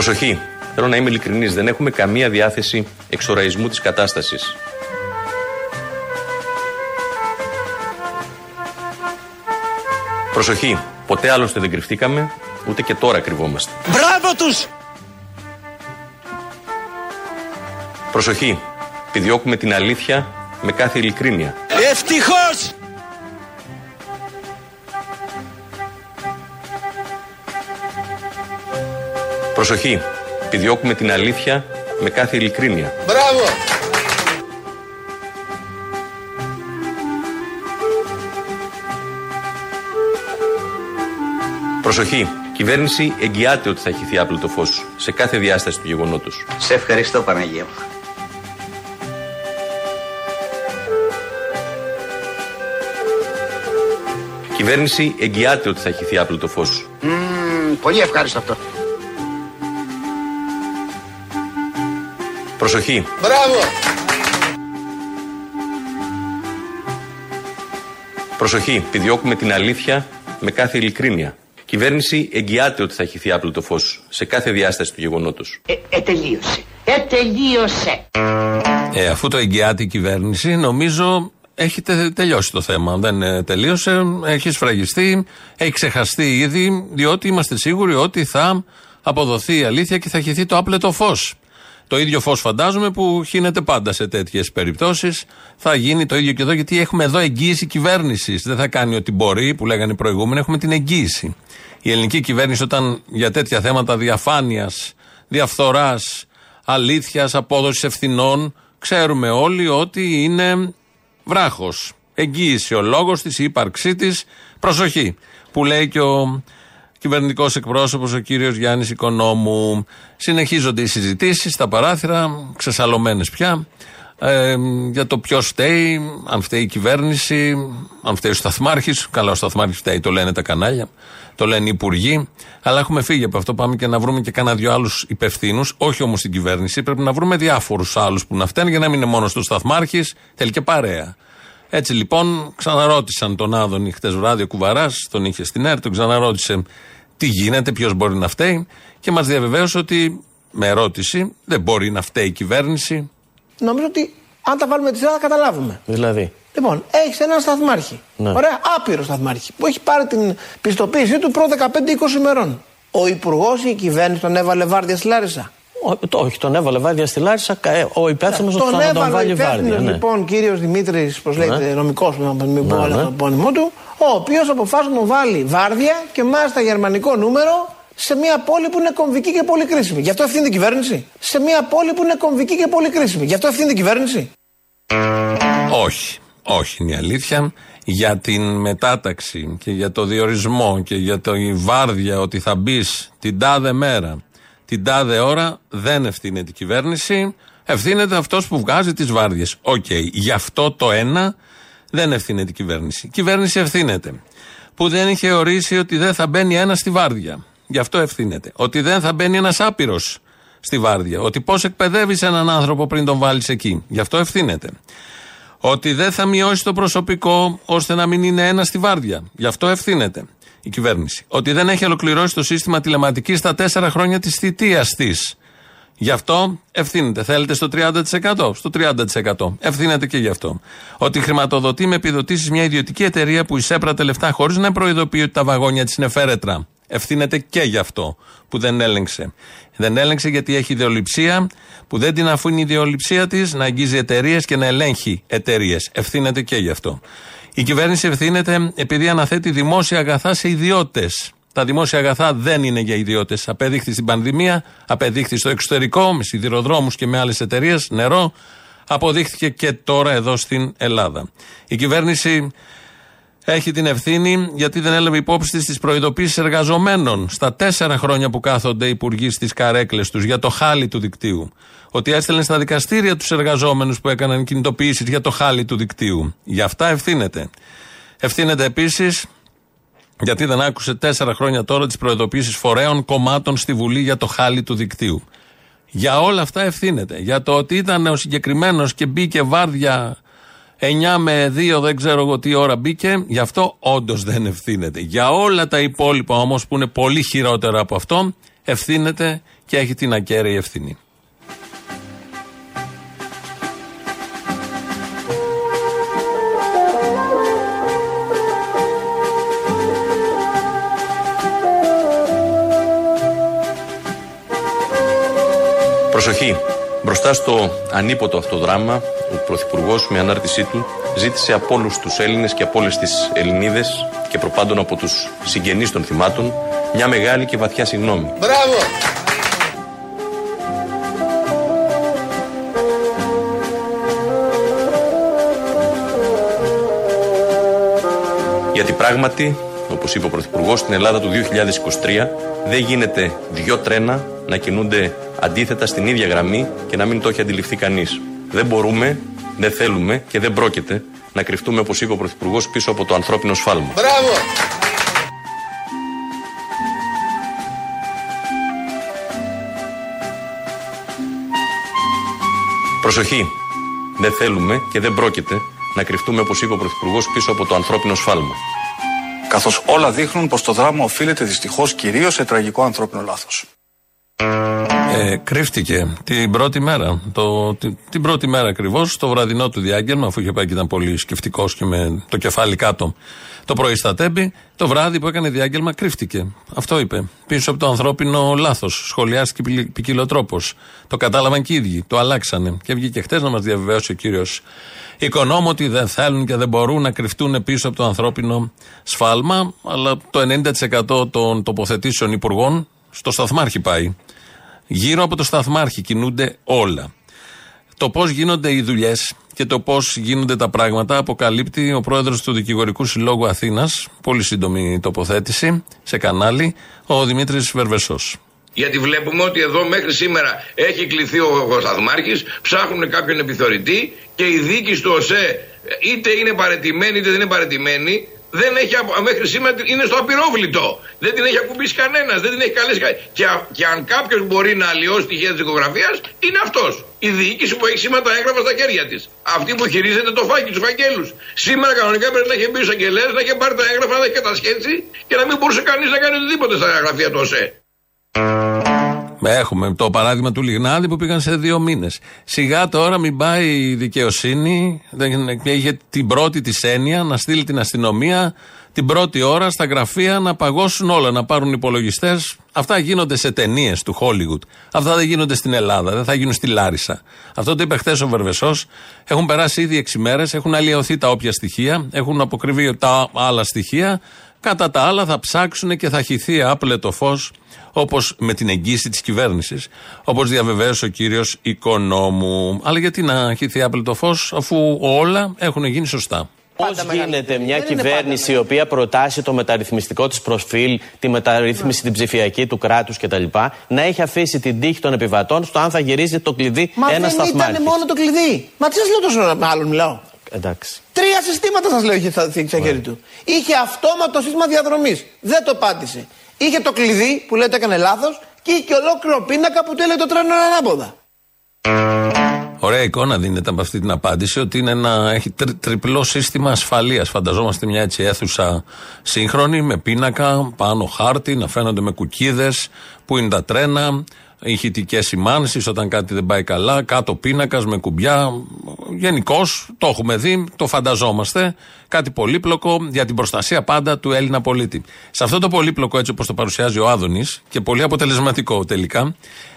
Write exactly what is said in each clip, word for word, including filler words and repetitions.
Προσοχή, θέλω να είμαι ειλικρινής, δεν έχουμε καμία διάθεση εξοραϊσμού της κατάστασης. Προσοχή, ποτέ άλλωστε δεν κρυφτήκαμε, ούτε και τώρα κρυβόμαστε. Μπράβο τους! Προσοχή, επιδιώκουμε την αλήθεια με κάθε ειλικρίνεια. Ευτυχώς! Προσοχή, επιδιώκουμε την αλήθεια με κάθε ειλικρίνεια. Μπράβο! Προσοχή, η κυβέρνηση εγγυάται ότι θα χυθεί άπλυτο φως σε κάθε διάσταση του γεγονότος. Σε ευχαριστώ, Παναγία μου. Η κυβέρνηση εγγυάται ότι θα χυθεί άπλυτο φως. Mm, πολύ ευχάριστο αυτό. Προσοχή. Μπράβο! Προσοχή, επιδιώκουμε την αλήθεια με κάθε ειλικρίνεια. Η κυβέρνηση εγγυάται ότι θα χυθεί άπλυτο φως σε κάθε διάσταση του γεγονότος. Ε, ε, τελείωσε. Ε, τελείωσε. Ε, αφού το εγγυάται η κυβέρνηση, νομίζω έχετε τελειώσει το θέμα. Δεν ε, τελείωσε, έχει σφραγιστεί, έχει ξεχαστεί ήδη, διότι είμαστε σίγουροι ότι θα αποδοθεί η αλήθεια και θα χυθεί το άπλετο φως. Το ίδιο φως φαντάζομαι που χύνεται πάντα σε τέτοιες περιπτώσεις. Θα γίνει το ίδιο και εδώ, γιατί έχουμε εδώ εγγύηση κυβέρνησης. Δεν θα κάνει ό,τι μπορεί, που λέγανε οι προηγούμενοι. Έχουμε την εγγύηση. Η ελληνική κυβέρνηση, όταν για τέτοια θέματα διαφάνειας, διαφθοράς, αλήθειας, απόδοσης ευθυνών, ξέρουμε όλοι ότι είναι βράχος. Εγγύηση ο λόγος της, η ύπαρξή της. Προσοχή, που λέει και ο κυβερνητικός εκπρόσωπος, ο κύριος Γιάννης Οικονόμου. Συνεχίζονται οι συζητήσεις στα παράθυρα, ξεσαλωμένες πια, ε, για το ποιος φταίει, αν φταίει η κυβέρνηση, αν φταίει ο σταθμάρχης. Καλά, ο σταθμάρχης φταίει, το λένε τα κανάλια, το λένε οι υπουργοί. Αλλά έχουμε φύγει από αυτό. Πάμε και να βρούμε και κάνα δυο άλλους υπευθύνους, όχι όμως την κυβέρνηση. Πρέπει να βρούμε διάφορους άλλους που να φταίνουν, για να μην είναι μόνο ο σταθμάρχης, θέλει και παρέα. Έτσι λοιπόν, ξαναρώτησαν τον Άδωνη χτες βράδυ ο Κουβαράς, τον είχε στην ΕΡΤ, τον ξαναρώτησε τι γίνεται, ποιος μπορεί να φταίει, και μας διαβεβαίωσε ότι με ερώτηση δεν μπορεί να φταίει η κυβέρνηση. Νομίζω ότι αν τα βάλουμε τη σειρά θα καταλάβουμε. Δηλαδή. Λοιπόν, έχεις έναν σταθμάρχη. Ναι. Ωραία, άπειρο σταθμάρχη, που έχει πάρει την πιστοποίησή του προ δεκαπέντε είκοσι ημερών. Ο υπουργός ή η κυβέρνηση τον έβαλε βάρδια στη Λάρισα. Ο, όχι, τον έβαλε βάρδια στη Λάρισα, ο υπεύθυνος yeah, θα τον βάλει βάρδια. Ναι. Λοιπόν, κύριος Δημήτρης, πως λέγεται, yeah. νομικός, να μην πω όλο τον πόνιμο του, ο οποίος αποφάσισε να βάλει βάρδια και μάλιστα γερμανικό νούμερο σε μια πόλη που είναι κομβική και πολύ κρίσιμη. Γι' αυτό ευθύνεται η κυβέρνηση. Σε μια πόλη που είναι κομβική και πολύ κρίσιμη. Γι' αυτό ευθύνεται η κυβέρνηση. Όχι, όχι είναι η αλήθεια. Για την μετάταξη και για το διορισμό και για το η βάρδια ότι θα μπει την τάδε μέρα, την τάδε ώρα, δεν ευθύνεται η κυβέρνηση, ευθύνεται αυτός που βγάζει τις βάρδιες. Οκ, okay. Γι' αυτό το ένα δεν ευθύνεται η κυβέρνηση. Η κυβέρνηση ευθύνεται που δεν είχε ορίσει ότι δεν θα μπαίνει ένας στη βάρδια. Γι' αυτό ευθύνεται. Ότι δεν θα μπαίνει ένας άπειρος στη βάρδια. Ότι πώς εκπαιδεύεις έναν άνθρωπο πριν τον βάλεις εκεί. Γι' αυτό ευθύνεται. Ότι δεν θα μειώσει το προσωπικό ώστε να μην είναι ένας στη βάρδια. Γι' αυτό ευθύνεται η κυβέρνηση. Ότι δεν έχει ολοκληρώσει το σύστημα τηλεματικής στα τέσσερα χρόνια της θητείας της. Γι' αυτό ευθύνεται. Θέλετε στο τριάντα τοις εκατό. Στο τριάντα τοις εκατό. Ευθύνεται και γι' αυτό. Ότι χρηματοδοτεί με επιδοτήσεις μια ιδιωτική εταιρεία που εισέπρατε λεφτά χωρίς να προειδοποιεί ότι τα βαγόνια της είναι φέρετρα. Ευθύνεται και γι' αυτό που δεν έλεγξε. Δεν έλεγξε γιατί έχει ιδεολειψία, που δεν την αφήνει η ιδεολειψία της να αγγίζει εταιρείες και να ελέγχει εταιρείες. Ευθύνεται και γι' αυτό. Η κυβέρνηση ευθύνεται επειδή αναθέτει δημόσια αγαθά σε ιδιώτες. Τα δημόσια αγαθά δεν είναι για ιδιώτες. Απεδείχθη στην πανδημία, απεδείχθη στο εξωτερικό, με σιδηροδρόμους και με άλλες εταιρείες, νερό. Αποδείχθηκε και τώρα εδώ στην Ελλάδα. Η κυβέρνηση έχει την ευθύνη γιατί δεν έλαβε υπόψη της τις προειδοποίησεις εργαζομένων στα τέσσερα χρόνια που κάθονται οι υπουργοί στις καρέκλες τους για το χάλι του δικτύου. Ότι έστελνε στα δικαστήρια τους εργαζόμενους που έκαναν κινητοποιήσεις για το χάλι του δικτύου. Γι' αυτά ευθύνεται. Ευθύνεται επίσης γιατί δεν άκουσε τέσσερα χρόνια τώρα τις προειδοποίησεις φορέων κομμάτων στη Βουλή για το χάλι του δικτύου. Για όλα αυτά ευθύνεται. Για το ότι ήταν ο συγκεκριμένος και μπήκε βάρδια εννιά με δύο, δεν ξέρω εγώ τι ώρα μπήκε, γι' αυτό όντως δεν ευθύνεται. Για όλα τα υπόλοιπα όμως που είναι πολύ χειρότερα από αυτό, ευθύνεται και έχει την ακέραιη ευθύνη. Προσοχή! Μπροστά στο ανίποτο αυτό δράμα, ο Πρωθυπουργός με ανάρτησή του ζήτησε από όλους τους Έλληνες και από όλες τις Ελληνίδες και προπάντων από τους συγγενείς των θυμάτων μια μεγάλη και βαθιά συγνώμη. Μπράβο! Γιατί πράγματι, όπως είπε ο Πρωθυπουργός, στην Ελλάδα του δύο χιλιάδες είκοσι τρία δεν γίνεται δυο τρένα να κινούνται αντίθετα στην ίδια γραμμή και να μην το έχει αντιληφθεί κανείς. Δεν μπορούμε, δεν θέλουμε και δεν πρόκειται να κρυφτούμε, όπως είπε ο Πρωθυπουργός, πίσω από το ανθρώπινο σφάλμα. Μπράβο! Προσοχή! Δεν θέλουμε και δεν πρόκειται να κρυφτούμε, όπως είπε ο Πρωθυπουργός, πίσω από το ανθρώπινο σφάλμα. Καθώς όλα δείχνουν πως το δράμα οφείλεται δυστυχώς κυρίως σε τραγικό ανθρώπινο λάθος. Ε, κρύφτηκε την πρώτη μέρα, το, την, την πρώτη μέρα ακριβώς, στο βραδινό του διάγγελμα, αφού είχε πάει και ήταν πολύ σκεφτικός και με το κεφάλι κάτω το πρωί στα τέμπη, το βράδυ που έκανε διάγγελμα κρύφτηκε. Αυτό είπε. Πίσω από το ανθρώπινο λάθος. Σχολιάστηκε ποικιλοτρόπως. Το κατάλαβαν και οι ίδιοι. Το αλλάξανε. Και βγήκε χτες να μας διαβεβαίωσε ο κύριος Οικονόμου ότι δεν θέλουν και δεν μπορούν να κρυφτούν πίσω από το ανθρώπινο σφάλμα. Αλλά το ενενήντα τοις εκατό των τοποθετήσεων υπουργών στο σταθμάρχη πάει. Γύρω από το σταθμάρχη κινούνται όλα. Το πώς γίνονται οι δουλειές και το πώς γίνονται τα πράγματα αποκαλύπτει ο πρόεδρος του Δικηγορικού Συλλόγου Αθήνας, πολύ σύντομη τοποθέτηση, σε κανάλι, ο Δημήτρης Βερβεσός. Γιατί βλέπουμε ότι εδώ μέχρι σήμερα έχει κληθεί ο σταθμάρχης, ψάχνουν κάποιον επιθωρητή και η δίκη στο ΟΣΕ είτε είναι παραιτημένη είτε δεν είναι παραιτημένη. Δεν έχει, μέχρι σήμερα είναι στο απειρόβλητο. Δεν την έχει ακουμπήσει κανένας, δεν την έχει καλέσει κανένας. Και, και αν κάποιος μπορεί να αλλοιώσει στοιχεία της δικογραφίας, είναι αυτός. Η διοίκηση που έχει σήμερα τα έγγραφα στα χέρια της. Αυτή που χειρίζεται το φάκελο, τους φακέλους. Σήμερα κανονικά πρέπει να έχει μπει ο εισαγγελέας, να έχει πάρει τα έγγραφα, να έχει κατασχέσει και να μην μπορούσε κανείς να κάνει οτιδήποτε στα γραφεία του ΟΣΕ. Έχουμε το παράδειγμα του Λιγνάδη που πήγαν σε δύο μήνες. Σιγά τώρα μην πάει η δικαιοσύνη, είχε την πρώτη της έννοια να στείλει την αστυνομία την πρώτη ώρα στα γραφεία να παγώσουν όλα, να πάρουν υπολογιστές. Αυτά γίνονται σε ταινίες του Χόλιγουτ. Αυτά δεν γίνονται στην Ελλάδα, δεν θα γίνουν στη Λάρισα. Αυτό το είπε χθες ο Βερβεσός. Έχουν περάσει ήδη έξι μέρες, έχουν αλλοιωθεί τα όποια στοιχεία, έχουν αποκρυβεί τα άλλα στοιχεία. Κατά τα άλλα θα ψάξουν και θα χυθεί άπλετο φως, όπως με την εγγύηση της κυβέρνησης, όπως διαβεβαίωσε ο κύριος Οικονόμου. Αλλά γιατί να χυθεί άπλετο φως, αφού όλα έχουν γίνει σωστά. Πώς γίνεται μια κυβέρνηση η οποία προτάσει το μεταρρυθμιστικό της προφίλ, τη μεταρρύθμιση την ψηφιακή του κράτους κτλ., να έχει αφήσει την τύχη των επιβατών στο αν θα γυρίζει το κλειδί ένα σταθμάρχη. Μα δεν ήταν μόνο το κλειδί. Μα τι σας λέω τόσο άλλον μιλάω. Εντάξει. Τρία συστήματα σας λέω είχε στα χέρια του. Είχε αυτόματο σύστημα διαδρομής. Δεν το πάτησε. Είχε το κλειδί που λέει το έκανε λάθος και είχε ολόκληρο πίνακα που του έλεγε το τρένο ανάποδα. Ωραία εικόνα δίνεται από αυτή την απάντηση ότι είναι ένα, έχει τρι, τριπλό σύστημα ασφαλείας. Φανταζόμαστε μια έτσι αίθουσα σύγχρονη με πίνακα, πάνω χάρτη, να φαίνονται με κουκίδες, που είναι τα τρένα, ηχητικές σημάνσεις όταν κάτι δεν πάει καλά, κάτω πίνακας με κουμπιά. Γενικώς το έχουμε δει, το φανταζόμαστε. Κάτι πολύπλοκο για την προστασία πάντα του Έλληνα πολίτη. Σε αυτό το πολύπλοκο, έτσι όπως το παρουσιάζει ο Άδωνης, και πολύ αποτελεσματικό τελικά,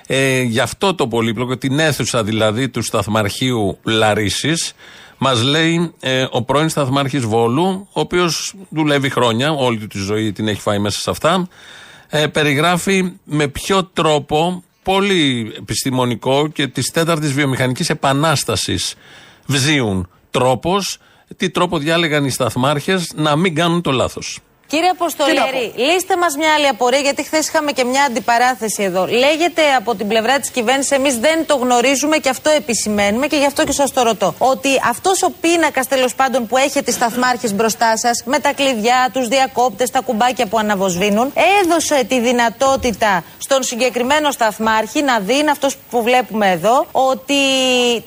ε, γι' αυτό το πολύπλοκο, την αίθουσα δηλαδή του Σταθμαρχείου Λαρίσης, μας λέει ε, ο πρώην Σταθμάρχης Βόλου, ο οποίος δουλεύει χρόνια, όλη του τη ζωή την έχει φάει μέσα σε αυτά. Ε, περιγράφει με ποιο τρόπο, πολύ επιστημονικό και της τέταρτης βιομηχανικής επανάστασης βζίουν τρόπος, τι τρόπο διάλεγαν οι σταθμάρχες να μην κάνουν το λάθος. Κύριε Αποστολέρη, λύστε μας μια άλλη απορία, γιατί χθες είχαμε και μια αντιπαράθεση εδώ. Λέγεται από την πλευρά της κυβέρνησης, εμείς δεν το γνωρίζουμε και αυτό επισημαίνουμε και γι' αυτό και σας το ρωτώ, ότι αυτός ο πίνακας τέλος πάντων που έχετε σταθμάρχες μπροστά σας, με τα κλειδιά, τους διακόπτες, τα κουμπάκια που αναβοσβήνουν, έδωσε τη δυνατότητα στον συγκεκριμένο σταθμάρχη να δει, είναι αυτός που βλέπουμε εδώ, ότι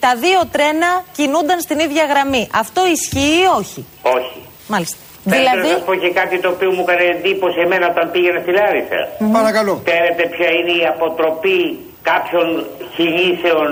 τα δύο τρένα κινούνταν στην ίδια γραμμή. Αυτό ισχύει ή όχι? Όχι. Μάλιστα. Δηλαδή... Θα σας πω και κάτι το οποίο μου έκανε εντύπωση εμένα όταν πήγαινα στη Λάρισα. Παρακαλώ. Ξέρετε ποια είναι η αποτροπή κάποιων χιλίσεων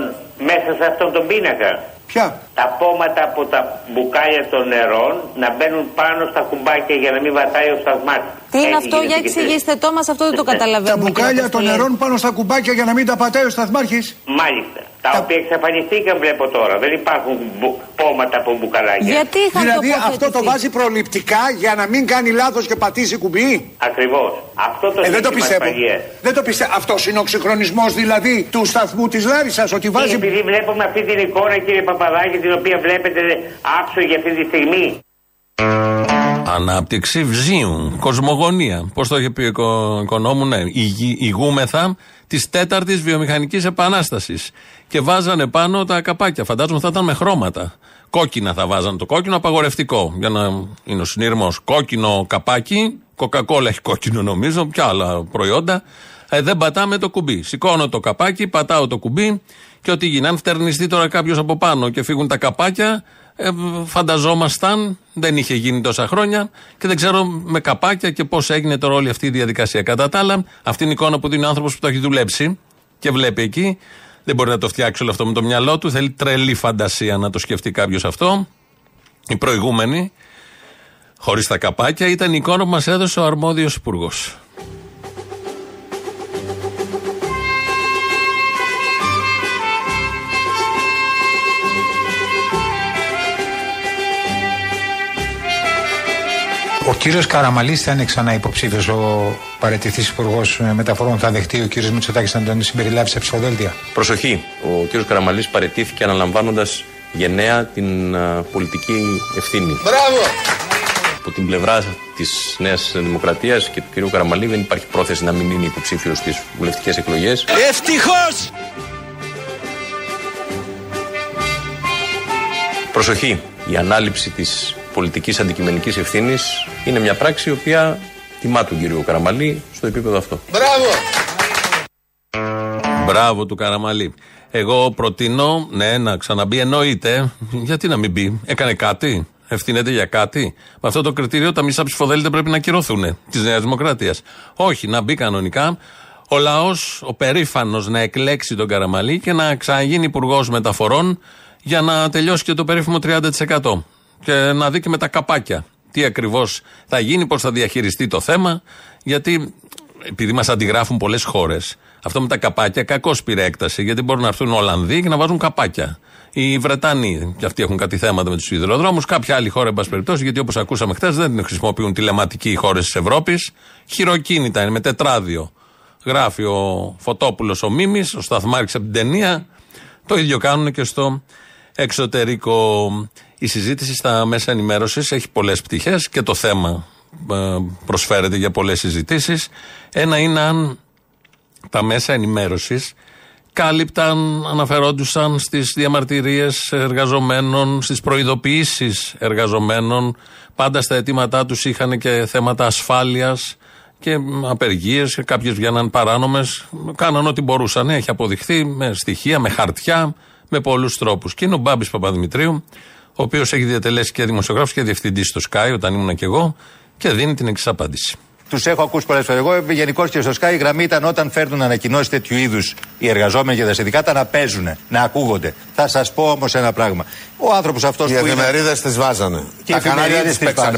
μέσα σε αυτόν τον πίνακα? Ποια? Τα πόματα από τα μπουκάλια των νερών να μπαίνουν πάνω στα κουμπάκια για να μην βατάει ο σταθμάς. Τι είναι έτσι αυτό, για εξηγήστε το μας, αυτό δεν το καταλαβαίνω. Τα μπουκάλια των νερών πάνω στα κουμπάκια για να μην τα πατάει ο σταθμάρχης. Μάλιστα. Τα, τα οποία εξαφανιστήκαν, βλέπω τώρα. Δεν υπάρχουν μπου... πόματα από μπουκαλάκια. Γιατί είχαν δηλαδή αυτό το βάζει προληπτικά για να μην κάνει λάθος και πατήσει κουμπί. Ακριβώς. Αυτό το ε, δεν το πιστεύω. Δεν το πιστεύω. Αυτός είναι ο ξεχρονισμός δηλαδή του σταθμού της Λάρισσας. Ότι βάζει... Επειδή βλέπουμε αυτή την εικόνα, κύριε Παπαδάκη, την οποία βλέπετε άψογη αυτή τη στιγμή. Ανάπτυξη βζίου, κοσμογονία. Πώς το είχε πει ο Οικονόμου, ναι. Υγ, ηγούμεθα της τέταρτης βιομηχανικής επανάστασης. Και βάζανε πάνω τα καπάκια. Φαντάζομαι θα ήταν με χρώματα. Κόκκινα θα βάζανε, το κόκκινο απαγορευτικό. Για να είναι ο συνήρμος. Κόκκινο καπάκι. Κοκακόλα έχει κόκκινο νομίζω. Ποια άλλα προϊόντα. Ε, δεν πατάμε το κουμπί. Σηκώνω το καπάκι, πατάω το κουμπί. Και ό,τι γίνει. Αν φτερνιστεί τώρα κάποιο από πάνω και φύγουν τα καπάκια. Ε, φανταζόμασταν, δεν είχε γίνει τόσα χρόνια και δεν ξέρω με καπάκια και πώς έγινε τώρα όλη αυτή η διαδικασία. Κατά τα άλλα, αυτή είναι η εικόνα που δίνει ο άνθρωπος που το έχει δουλέψει και βλέπει εκεί. Δεν μπορεί να το φτιάξει όλο αυτό με το μυαλό του. Θέλει τρελή φαντασία να το σκεφτεί κάποιος αυτό. Η προηγούμενη, χωρίς τα καπάκια, ήταν η εικόνα που μας έδωσε ο αρμόδιος υπουργός. Ο κύριος Καραμανλής θα είναι ξανά υποψήφιος ο παραιτηθής υπουργός μεταφορών. Θα δεχτεί ο κύριος Μητσοτάκης να τον συμπεριλάβει σε ψηφοδέλτια? Προσοχή. Ο κύριος Καραμανλής παραιτήθηκε αναλαμβάνοντας γενναία την α, πολιτική ευθύνη. Μπράβο! Από την πλευρά της Νέας Δημοκρατίας και του κύριου Καραμανλή δεν υπάρχει πρόθεση να μην είναι υποψήφιος στις βουλευτικές εκλογές. Ευτυχώς! Προσοχή. Η ανάληψη της πολιτικής αντικειμενικής ευθύνης είναι μια πράξη η οποία τιμά τον κύριο Καραμανλή στο επίπεδο αυτό. Μπράβο! Μπράβο του Καραμανλή. Εγώ προτείνω, ναι, να ξαναμπεί, εννοείται. Γιατί να μην μπει? Έκανε κάτι? Ευθύνεται για κάτι? Με αυτό το κριτήριο τα μισά ψηφοδέλτια πρέπει να κυρωθούν της Νέας Δημοκρατίας. Όχι, να μπει κανονικά. Ο λαός, ο περήφανος, να εκλέξει τον Καραμανλή και να ξαναγίνει υπουργός μεταφορών για να τελειώσει και το περίφημο τριάντα τοις εκατό. Και να δει και με τα καπάκια τι ακριβώς θα γίνει, πώς θα διαχειριστεί το θέμα. Γιατί επειδή μας αντιγράφουν πολλές χώρες, αυτό με τα καπάκια κακώς πήρε έκταση. Γιατί μπορούν να έρθουν Ολλανδοί και να βάζουν καπάκια. Οι Βρετανοί, και αυτοί έχουν κάτι θέματα με τους σιδηροδρόμους. Κάποια άλλη χώρα, εν πάση περιπτώσει, γιατί όπως ακούσαμε χθες, δεν την χρησιμοποιούν τηλεματικοί οι χώρες της Ευρώπης. Χειροκίνητα είναι με τετράδιο. Γράφει ο Φωτόπουλος ο Μίμης, ο σταθμάρχης από την ταινία. Το ίδιο κάνουν και στο εξωτερικό. Η συζήτηση στα μέσα ενημέρωσης έχει πολλές πτυχές και το θέμα προσφέρεται για πολλές συζητήσεις. Ένα είναι αν τα μέσα ενημέρωσης κάλυπταν, αναφερόντουσαν στις διαμαρτυρίες εργαζομένων, στις προειδοποιήσεις εργαζομένων. Πάντα στα αιτήματά τους είχαν και θέματα ασφάλειας και απεργίες, κάποιες βγαίναν παράνομες, κάναν ό,τι μπορούσαν. Έχει αποδειχθεί με στοιχεία, με χαρτιά, με πολλούς τρόπους. Και είναι ο Μπάμπης Παπαδημητρίου, ο οποίος έχει διατελέσει και δημοσιογράφος και διευθυντής στο Sky, όταν ήμουν και εγώ, και δίνει την εξής απάντηση. Τους έχω ακούσει πολλές φορές. Εγώ, γενικώς και στο Sky, η γραμμή ήταν όταν φέρνουν ανακοινώσεις τέτοιου είδους οι εργαζόμενοι και τα συνδικάτα να παίζουν, να ακούγονται. Θα σας πω όμως ένα πράγμα. Ο άνθρωπος αυτός που. Οι εφημερίδες τις βάζανε. Και οι εφημερίδες τις παίξανε.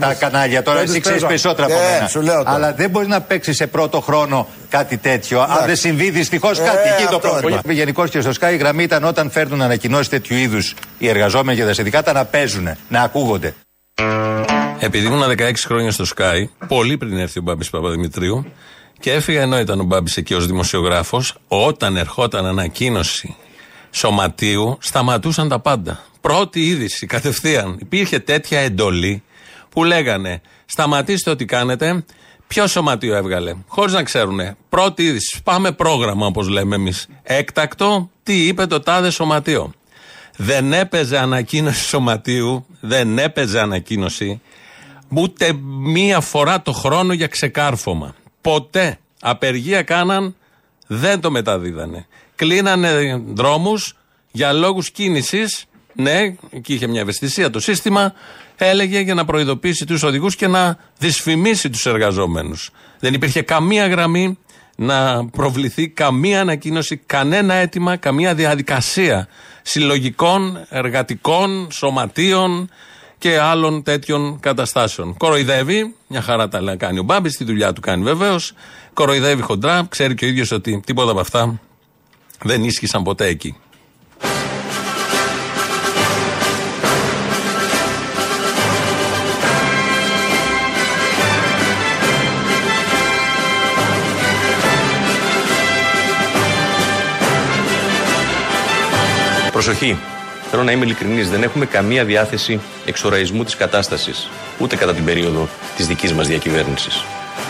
Τα κανάλια τώρα, εσύ ξέρεις περισσότερα από μένα. Αλλά δεν μπορεί να παίξει σε πρώτο χρόνο κάτι τέτοιο. Αν δεν συμβεί, δυστυχώς κάτι εκεί το πρόβλημα. Γενικώς και στο Sky, η γραμμή ήταν όταν φέρνουν ανακοινώσεις τέτοιου είδους οι εργαζόμενοι και τα συνδικάτα να παίζουν, να ακούγονται. Επειδή ήμουν δεκαέξι χρόνια στο Sky, πολύ πριν έρθει ο Μπάμπης Παπαδημητρίου, και έφυγα ενώ ήταν ο Μπάμπης εκεί ως δημοσιογράφος, όταν ερχόταν ανακοίνωση σωματείου, σταματούσαν τα πάντα. Πρώτη είδηση, κατευθείαν. Υπήρχε τέτοια εντολή που λέγανε σταματήστε ό,τι κάνετε, ποιο σωματείο έβγαλε. Χωρίς να ξέρουνε. Πρώτη είδηση, πάμε πρόγραμμα όπως λέμε εμείς. Έκτακτο, τι είπε το τάδε σωματείο. Δεν έπαιζε ανακοίνωση σωματείου, δεν έπαιζε ανακοίνωση ούτε μία φορά το χρόνο για ξεκάρφωμα. Ποτέ. Απεργία κάναν, δεν το μεταδίδανε. Κλείνανε δρόμους για λόγους κίνησης ναι, εκεί είχε μια ευαισθησία το σύστημα, έλεγε για να προειδοποιήσει τους οδηγούς και να δυσφημίσει τους εργαζόμενους. Δεν υπήρχε καμία γραμμή να προβληθεί, καμία ανακοίνωση, κανένα αίτημα, καμία διαδικασία συλλογικών, εργατικών, σωματείων και άλλων τέτοιων καταστάσεων. Κοροϊδεύει, μια χαρά τα κάνει ο Μπάμπης, τη δουλειά του κάνει βεβαίως, κοροϊδεύει χοντρά, ξέρει και ο ίδιος ότι τίποτα από αυτά δεν ίσχυσαν ποτέ εκεί. Προσοχή, θέλω να είμαι ειλικρινής, δεν έχουμε καμία διάθεση εξοραϊσμού της κατάστασης, ούτε κατά την περίοδο της δικής μας διακυβέρνησης.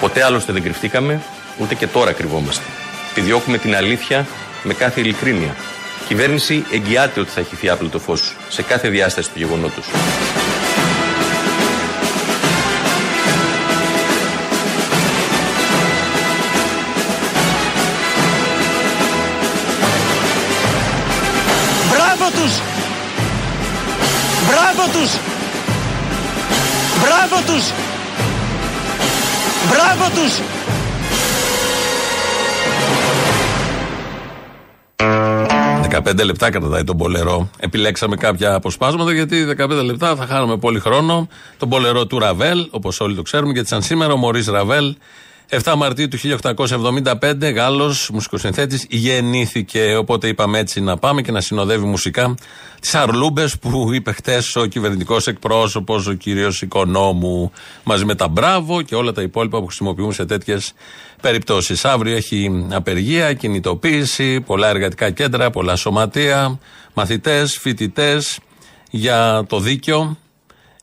Ποτέ άλλωστε δεν κρυφτήκαμε, ούτε και τώρα κρυβόμαστε. Επιδιώκουμε την αλήθεια με κάθε ειλικρίνεια. Η κυβέρνηση εγγυάται ότι θα χυθεί άπλετο φως σε κάθε διάσταση του γεγονότος. Μπράβο τους! Μπράβο τους! Μπράβο τους! δεκαπέντε λεπτά κρατάει τον μπολερό. Επιλέξαμε κάποια αποσπάσματα γιατί δεκαπέντε λεπτά θα χάναμε πολύ χρόνο. Τον μπολερό του Ραβέλ, όπως όλοι το ξέρουμε, γιατί σαν σήμερα ο Μωρίς Ραβέλ, εφτά Μαρτίου του χίλια οκτακόσια εβδομήντα πέντε, Γάλλος μουσικοσυνθέτης, γεννήθηκε. Οπότε είπαμε έτσι να πάμε και να συνοδεύει μουσικά τις αρλούμπες που είπε χτες ο κυβερνητικός εκπρόσωπος, ο κύριος Οικονόμου, μαζί με τα μπράβο και όλα τα υπόλοιπα που χρησιμοποιούν σε τέτοιες περιπτώσεις. Αύριο έχει απεργία, κινητοποίηση, πολλά εργατικά κέντρα, πολλά σωματεία, μαθητές, φοιτητές, για το δίκαιο,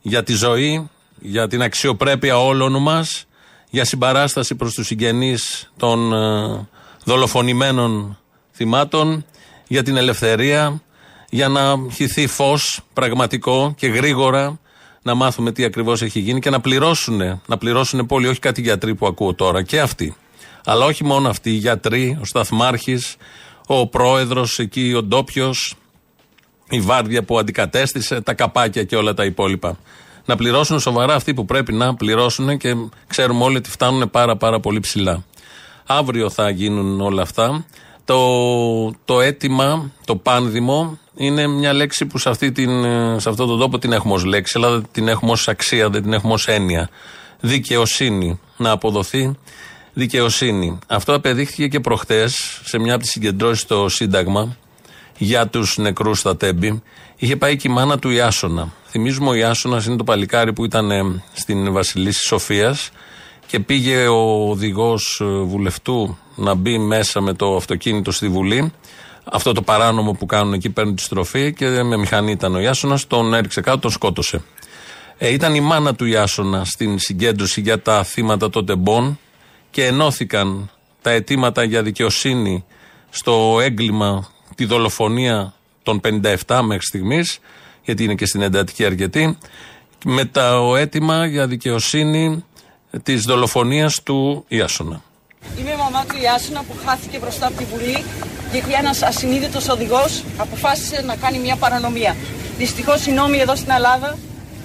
για τη ζωή, για την αξιοπρέπεια όλων μας, για συμπαράσταση προς τους συγγενείς των ε, δολοφονημένων θυμάτων, για την ελευθερία, για να χυθεί φως πραγματικό και γρήγορα, να μάθουμε τι ακριβώς έχει γίνει και να πληρώσουνε, να πληρώσουνε πολύ, όχι κάτι γιατροί που ακούω τώρα, και αυτοί. Αλλά όχι μόνο αυτοί, οι γιατροί, ο σταθμάρχης, ο πρόεδρος εκεί, ο ντόπιος, η βάρδια που αντικατέστησε, τα καπάκια και όλα τα υπόλοιπα. Να πληρώσουν σοβαρά αυτοί που πρέπει να πληρώσουν και ξέρουμε όλοι ότι φτάνουν πάρα πάρα πολύ ψηλά. Αύριο θα γίνουν όλα αυτά. Το, το αίτημα, το πάνδημο, είναι μια λέξη που σε, αυτή την, σε αυτόν τον τόπο την έχουμε ως λέξη, αλλά δεν την έχουμε ως αξία, δεν την έχουμε ως έννοια. Δικαιοσύνη, να αποδοθεί δικαιοσύνη. Αυτό απεδείχθηκε και προχτές σε μια από τις συγκεντρώσεις στο Σύνταγμα για τους νεκρούς στα Τέμπη. Είχε πάει και η μάνα του Ιάσονα. Θυμίζουμε, ο Ιάσονας είναι το παλικάρι που ήταν ε, στην Βασιλίση Σοφίας και πήγε ο οδηγός ε, βουλευτού να μπει μέσα με το αυτοκίνητο στη Βουλή. Αυτό το παράνομο που κάνουν εκεί, παίρνουν τη στροφή και ε, με μηχανή ήταν ο Ιάσονας, τον έριξε κάτω, τον σκότωσε. Ε, ήταν η μάνα του Ιάσονα στην συγκέντρωση για τα θύματα των Τεμπών και ενώθηκαν τα αιτήματα για δικαιοσύνη στο έγκλημα, τη δολοφονία των πενήντα επτά μέχρι στιγμής, γιατί είναι και στην εντατική αρκετή, με το αίτημα για δικαιοσύνη της δολοφονίας του Ιάσονα. Είμαι η μαμά του Ιάσονα που χάθηκε μπροστά από τη Βουλή, γιατί ένας ασυνείδητος οδηγός αποφάσισε να κάνει μια παρανομία. Δυστυχώς οι νόμοι εδώ στην Ελλάδα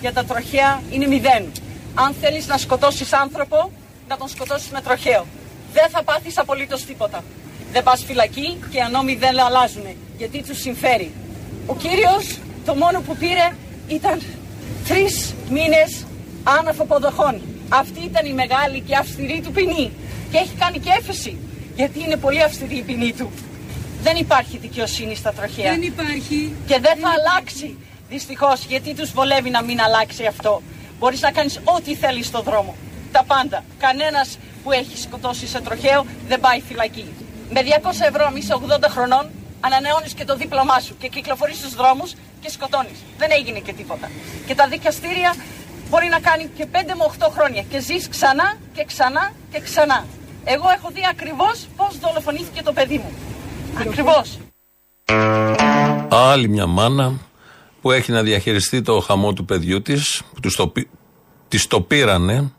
για τα τροχαία είναι μηδέν. Αν θέλεις να σκοτώσεις άνθρωπο, να τον σκοτώσεις με τροχαίο. Δεν θα πάθεις απολύτως τίποτα. Δεν πας φυλακή και οι νόμοι δεν αλλάζουν, γιατί τους συμφέρει. Ο κύριος, το μόνο που πήρε ήταν τρεις μήνες άνευ αποδοχών. Αυτή ήταν η μεγάλη και αυστηρή του ποινή. Και έχει κάνει και έφεση, γιατί είναι πολύ αυστηρή η ποινή του. Δεν υπάρχει δικαιοσύνη στα τροχαία. Δεν υπάρχει. Και δεν θα αλλάξει, δυστυχώς, γιατί τους βολεύει να μην αλλάξει αυτό. Μπορείς να κάνεις ό,τι θέλεις στον δρόμο. Τα πάντα. Κανένας που έχει σκοτώσει σε τροχαίο δεν πάει φυλακή. Με διακόσια ευρώ, αν είσαι ογδόντα χρονών, ανανεώνεις και το δίπλωμά σου και κυκλοφορείς στους δρόμους και σκοτώνεις. Δεν έγινε και τίποτα. Και τα δικαστήρια μπορεί να κάνει και πέντε με οκτώ χρόνια και ζεις ξανά και ξανά και ξανά. Εγώ έχω δει ακριβώς πώς δολοφονήθηκε το παιδί μου. Ακριβώς. Άλλη μια μάνα που έχει να διαχειριστεί το χαμό του παιδιού της, που της το πήρανε,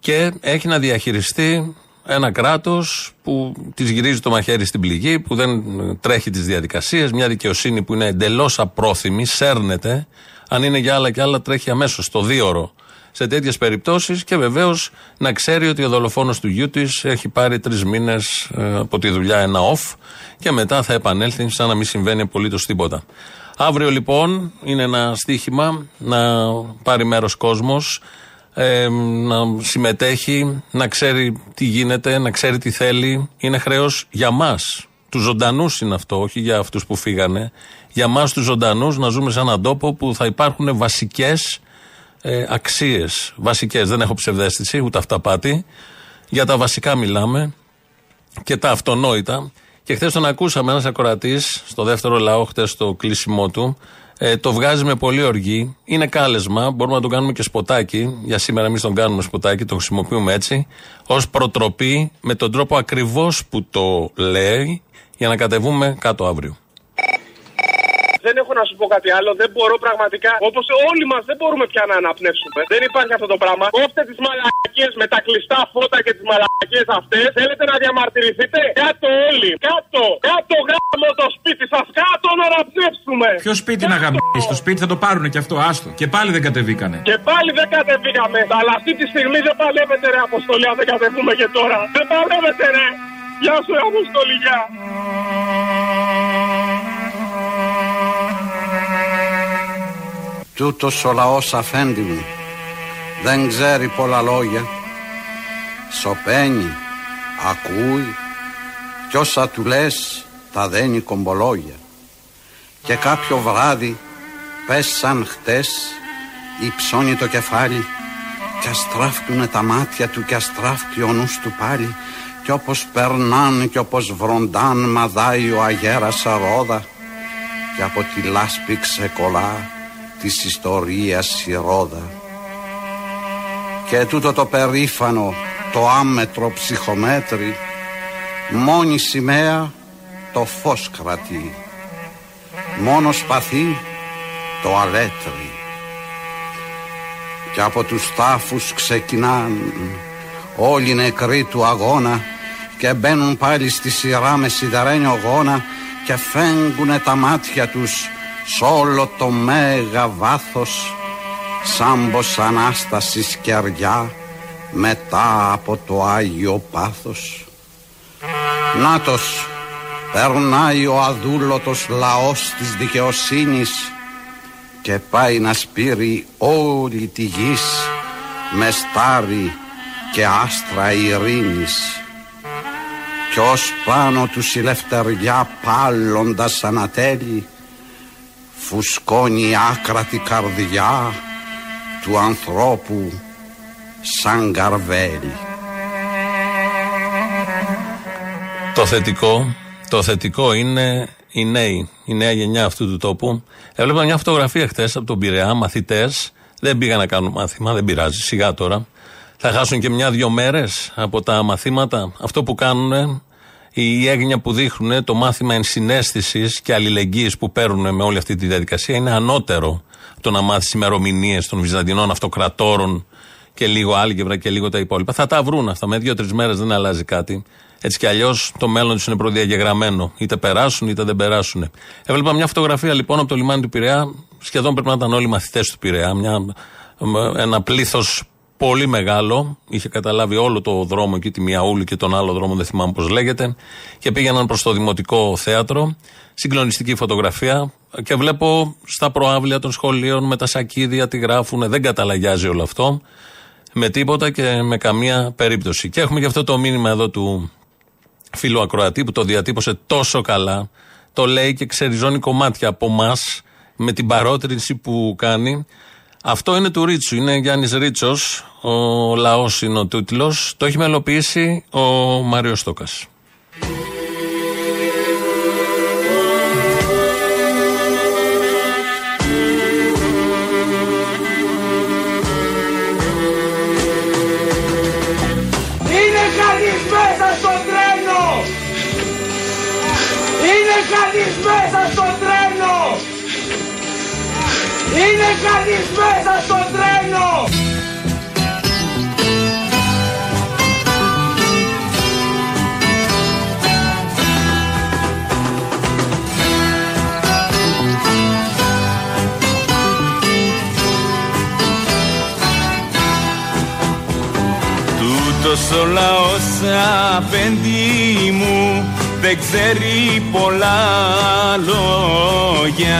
και έχει να διαχειριστεί Ένα κράτος που της γυρίζει το μαχαίρι στην πληγή, που δεν τρέχει τις διαδικασίες, μια δικαιοσύνη που είναι εντελώς απρόθυμη, σέρνεται, αν είναι για άλλα και άλλα τρέχει αμέσως στο δίωρο σε τέτοιες περιπτώσεις, και βεβαίως να ξέρει ότι ο δολοφόνος του γιού της έχει πάρει τρεις μήνες από τη δουλειά ένα off και μετά θα επανέλθει σαν να μην συμβαίνει απολύτως τίποτα. Αύριο λοιπόν είναι ένα στοίχημα να πάρει μέρος κόσμος, Ε, να συμμετέχει, να ξέρει τι γίνεται, να ξέρει τι θέλει. Είναι χρέος για μας, τους ζωντανούς είναι αυτό, όχι για αυτούς που φύγανε. Για μας τους ζωντανούς να ζούμε σε έναν τόπο που θα υπάρχουν βασικές ε, αξίες. Βασικές, δεν έχω ψευδαίσθηση, ούτε αυταπάτη. Για τα βασικά μιλάμε και τα αυτονόητα. Και χθες τον ακούσαμε, ένας ακροατής στο δεύτερο λαό, χθες στο κλείσιμό του. Ε, το βγάζει με πολύ οργή. Είναι κάλεσμα. Μπορούμε να το κάνουμε και σποτάκι. Για σήμερα, εμείς τον κάνουμε σποτάκι, το χρησιμοποιούμε έτσι. Ως προτροπή, με τον τρόπο ακριβώς που το λέει, για να κατεβούμε κάτω αύριο. Δεν έχω να σου πω κάτι άλλο. Δεν μπορώ πραγματικά. Όπως όλοι μας, δεν μπορούμε πια να αναπνεύσουμε. Δεν υπάρχει αυτό το πράγμα. Κόψτε τις μαλακίες με τα κλειστά φώτα και τις μαλακίες αυτές. Θέλετε να διαμαρτυρηθείτε. Κάτω όλοι. Κάτω. Κάτω γάμο το σπίτι σας. Κάτω να αναπνεύσουμε. Ποιο σπίτι κάτω να γαμίσει. Το σπίτι θα το πάρουν και αυτό. Άστο. Και πάλι δεν κατεβήκανε. Και πάλι δεν κατεβήκαμε. Αλλά αυτή τη στιγμή δεν παλεύετε, ρε Αποστολή. Αν δεν κατεβούμε και τώρα. Δεν παλεύετε, ρε. Γεια σου, ρε Αποστολή. Γεια. Τούτος ο λαός, αφέντη μου, δεν ξέρει πολλά λόγια. Σωπαίνει, ακούει κι όσα του λες τα δένει κομπολόγια. Και κάποιο βράδυ, πες σαν χτες, υψώνει το κεφάλι κι αστράφτουνε τα μάτια του κι αστράφτει ο νους του πάλι. Κι όπως περνάν κι όπως βροντάν μαδάει ο αγέρας αρόδα, κι από τη λάσπη ξεκολλά της ιστορίας η ρόδα. Και τούτο το περήφανο, το άμετρο ψυχομέτρι, μόνη σημαία το φως κρατεί, μόνο σπαθί το αλέτρι. Και από τους τάφους ξεκινάν όλοι νεκροί του αγώνα και μπαίνουν πάλι στη σειρά με σιδερένιο γόνα και φέγγουνε τα μάτια τους σ' όλο το μέγα βάθος σαν πως Ανάστασης κεριά μετά από το Άγιο Πάθος. Νάτος, περνάει ο αδούλωτος λαός της δικαιοσύνης και πάει να σπείρει όλη τη γης με στάρι και άστρα ειρήνης. Κι ως πάνω τους η λευτεριά πάλλοντας ανατέλει, φουσκώνει η άκρατη καρδιά του ανθρώπου σαν καρβέλι. Το θετικό, το θετικό είναι οι νέοι, η νέα γενιά αυτού του τόπου. Έβλεπα μια φωτογραφία χτες από τον Πειραιά, μαθητές, δεν πήγαν να κάνουν μάθημα, δεν πειράζει, σιγά τώρα. Θα χάσουν και μια-δυο μέρες από τα μαθήματα. Αυτό που κάνουνε, η έγνοια που δείχνουν, το μάθημα ενσυναίσθησης και αλληλεγγύης που παίρνουν με όλη αυτή τη διαδικασία είναι ανώτερο από το να μάθεις ημερομηνίες των Βυζαντινών αυτοκρατόρων και λίγο άλγευρα και λίγο τα υπόλοιπα. Θα τα βρουν αυτά. Με δύο-τρεις μέρες δεν αλλάζει κάτι. Έτσι κι αλλιώς το μέλλον τους είναι προδιαγεγραμμένο. Είτε περάσουν είτε δεν περάσουν. Έβλεπα μια φωτογραφία λοιπόν από το λιμάνι του Πειραιά. Σχεδόν πρέπει να ήταν όλοι οι μαθητές του Πειραιά. Μια, ένα πλήθος πολύ μεγάλο, είχε καταλάβει όλο το δρόμο εκεί, τη Μιαούλη και τον άλλο δρόμο, δεν θυμάμαι πώς λέγεται, και πήγαιναν προς το Δημοτικό Θέατρο, συγκλονιστική φωτογραφία, και βλέπω στα προάβλια των σχολείων με τα σακίδια τι γράφουν, δεν καταλαγιάζει όλο αυτό με τίποτα και με καμία περίπτωση. Και έχουμε και αυτό το μήνυμα εδώ του φίλου ακροατή που το διατύπωσε τόσο καλά, το λέει και ξεριζώνει κομμάτια από μας με την παρότρινση που κάνει. Αυτό είναι του Ρίτσου, είναι Γιάννης Ρίτσος, ο λαός είναι ο τίτλος, το έχει μελοποιήσει ο Μάριος Στόκας. Είναι κανείς μέσα στο τρένο! Είναι κανείς μέσα στο τρένο! Είναι κανείς μέσα στο τρένο! Ίσως ο λαός απέντη μου δεν ξέρει πολλά λόγια.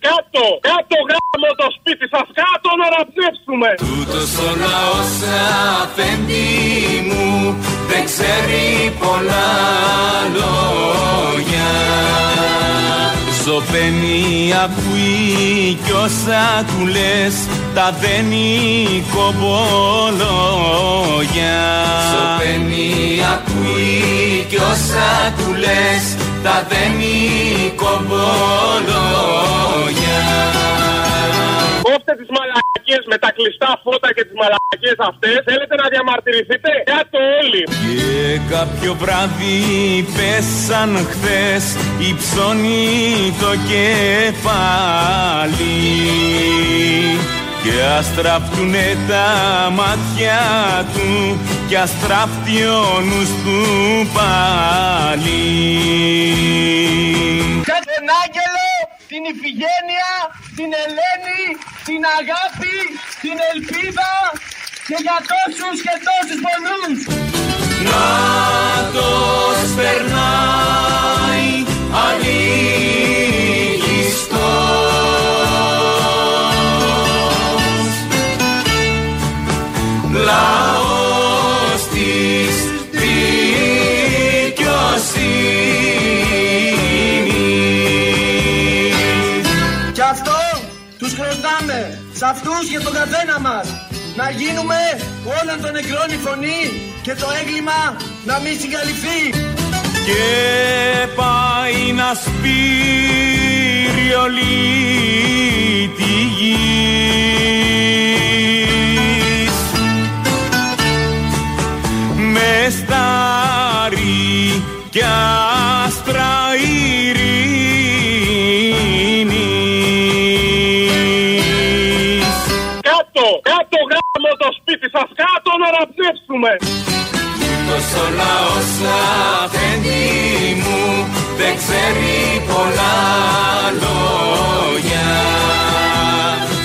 Κάτω, κάτω γράμμο το σπίτι σας, κάτω να αναπνεύσουμε. Τούτος ο λαός απέντη μου δεν ξέρει πολλά λόγια. Σωπαίνει, ακούει κι όσα του λες, τα δένει κομπολόγια. Σωπαίνει, ακούει κι όσα του λες, τα δένει κομπολόγια. Κόψτε τις μαλακίες με τα κλειστά φώτα και τις μαλακίες αυτές. Θέλετε να διαμαρτυρηθείτε, κάτω όλοι. Και κάποιο βράδυ πέσαν χθες, υψώνει το κεφάλι και αστραφτούνε τα μάτια του κι αστραφτεί ο νους του πάλι. Σαν τον άγγελο, την Ιφηγένεια, την Ελένη, την αγάπη, την ελπίδα και για τόσους και τόσους πολλούς. Νάτος περνάει ανήγιστος, λαός της δικαιοσύνης. Κι αυτό τους χρωστάμε, σ' αυτούς και τον καθένα μας, να γίνουμε όλων των νεκρών η φωνή και το έγκλημα να μην συγκαλυφθεί. Και πάει να σπείρει όλη τη γης με στάρι κι άστρα ειρήνης. Κάτω, κάτω γράμμο το σπίτι σας, κάτω να αναπνεύσουμε. Τόσο λαός αφέντη μου δεν ξέρει πολλά λόγια.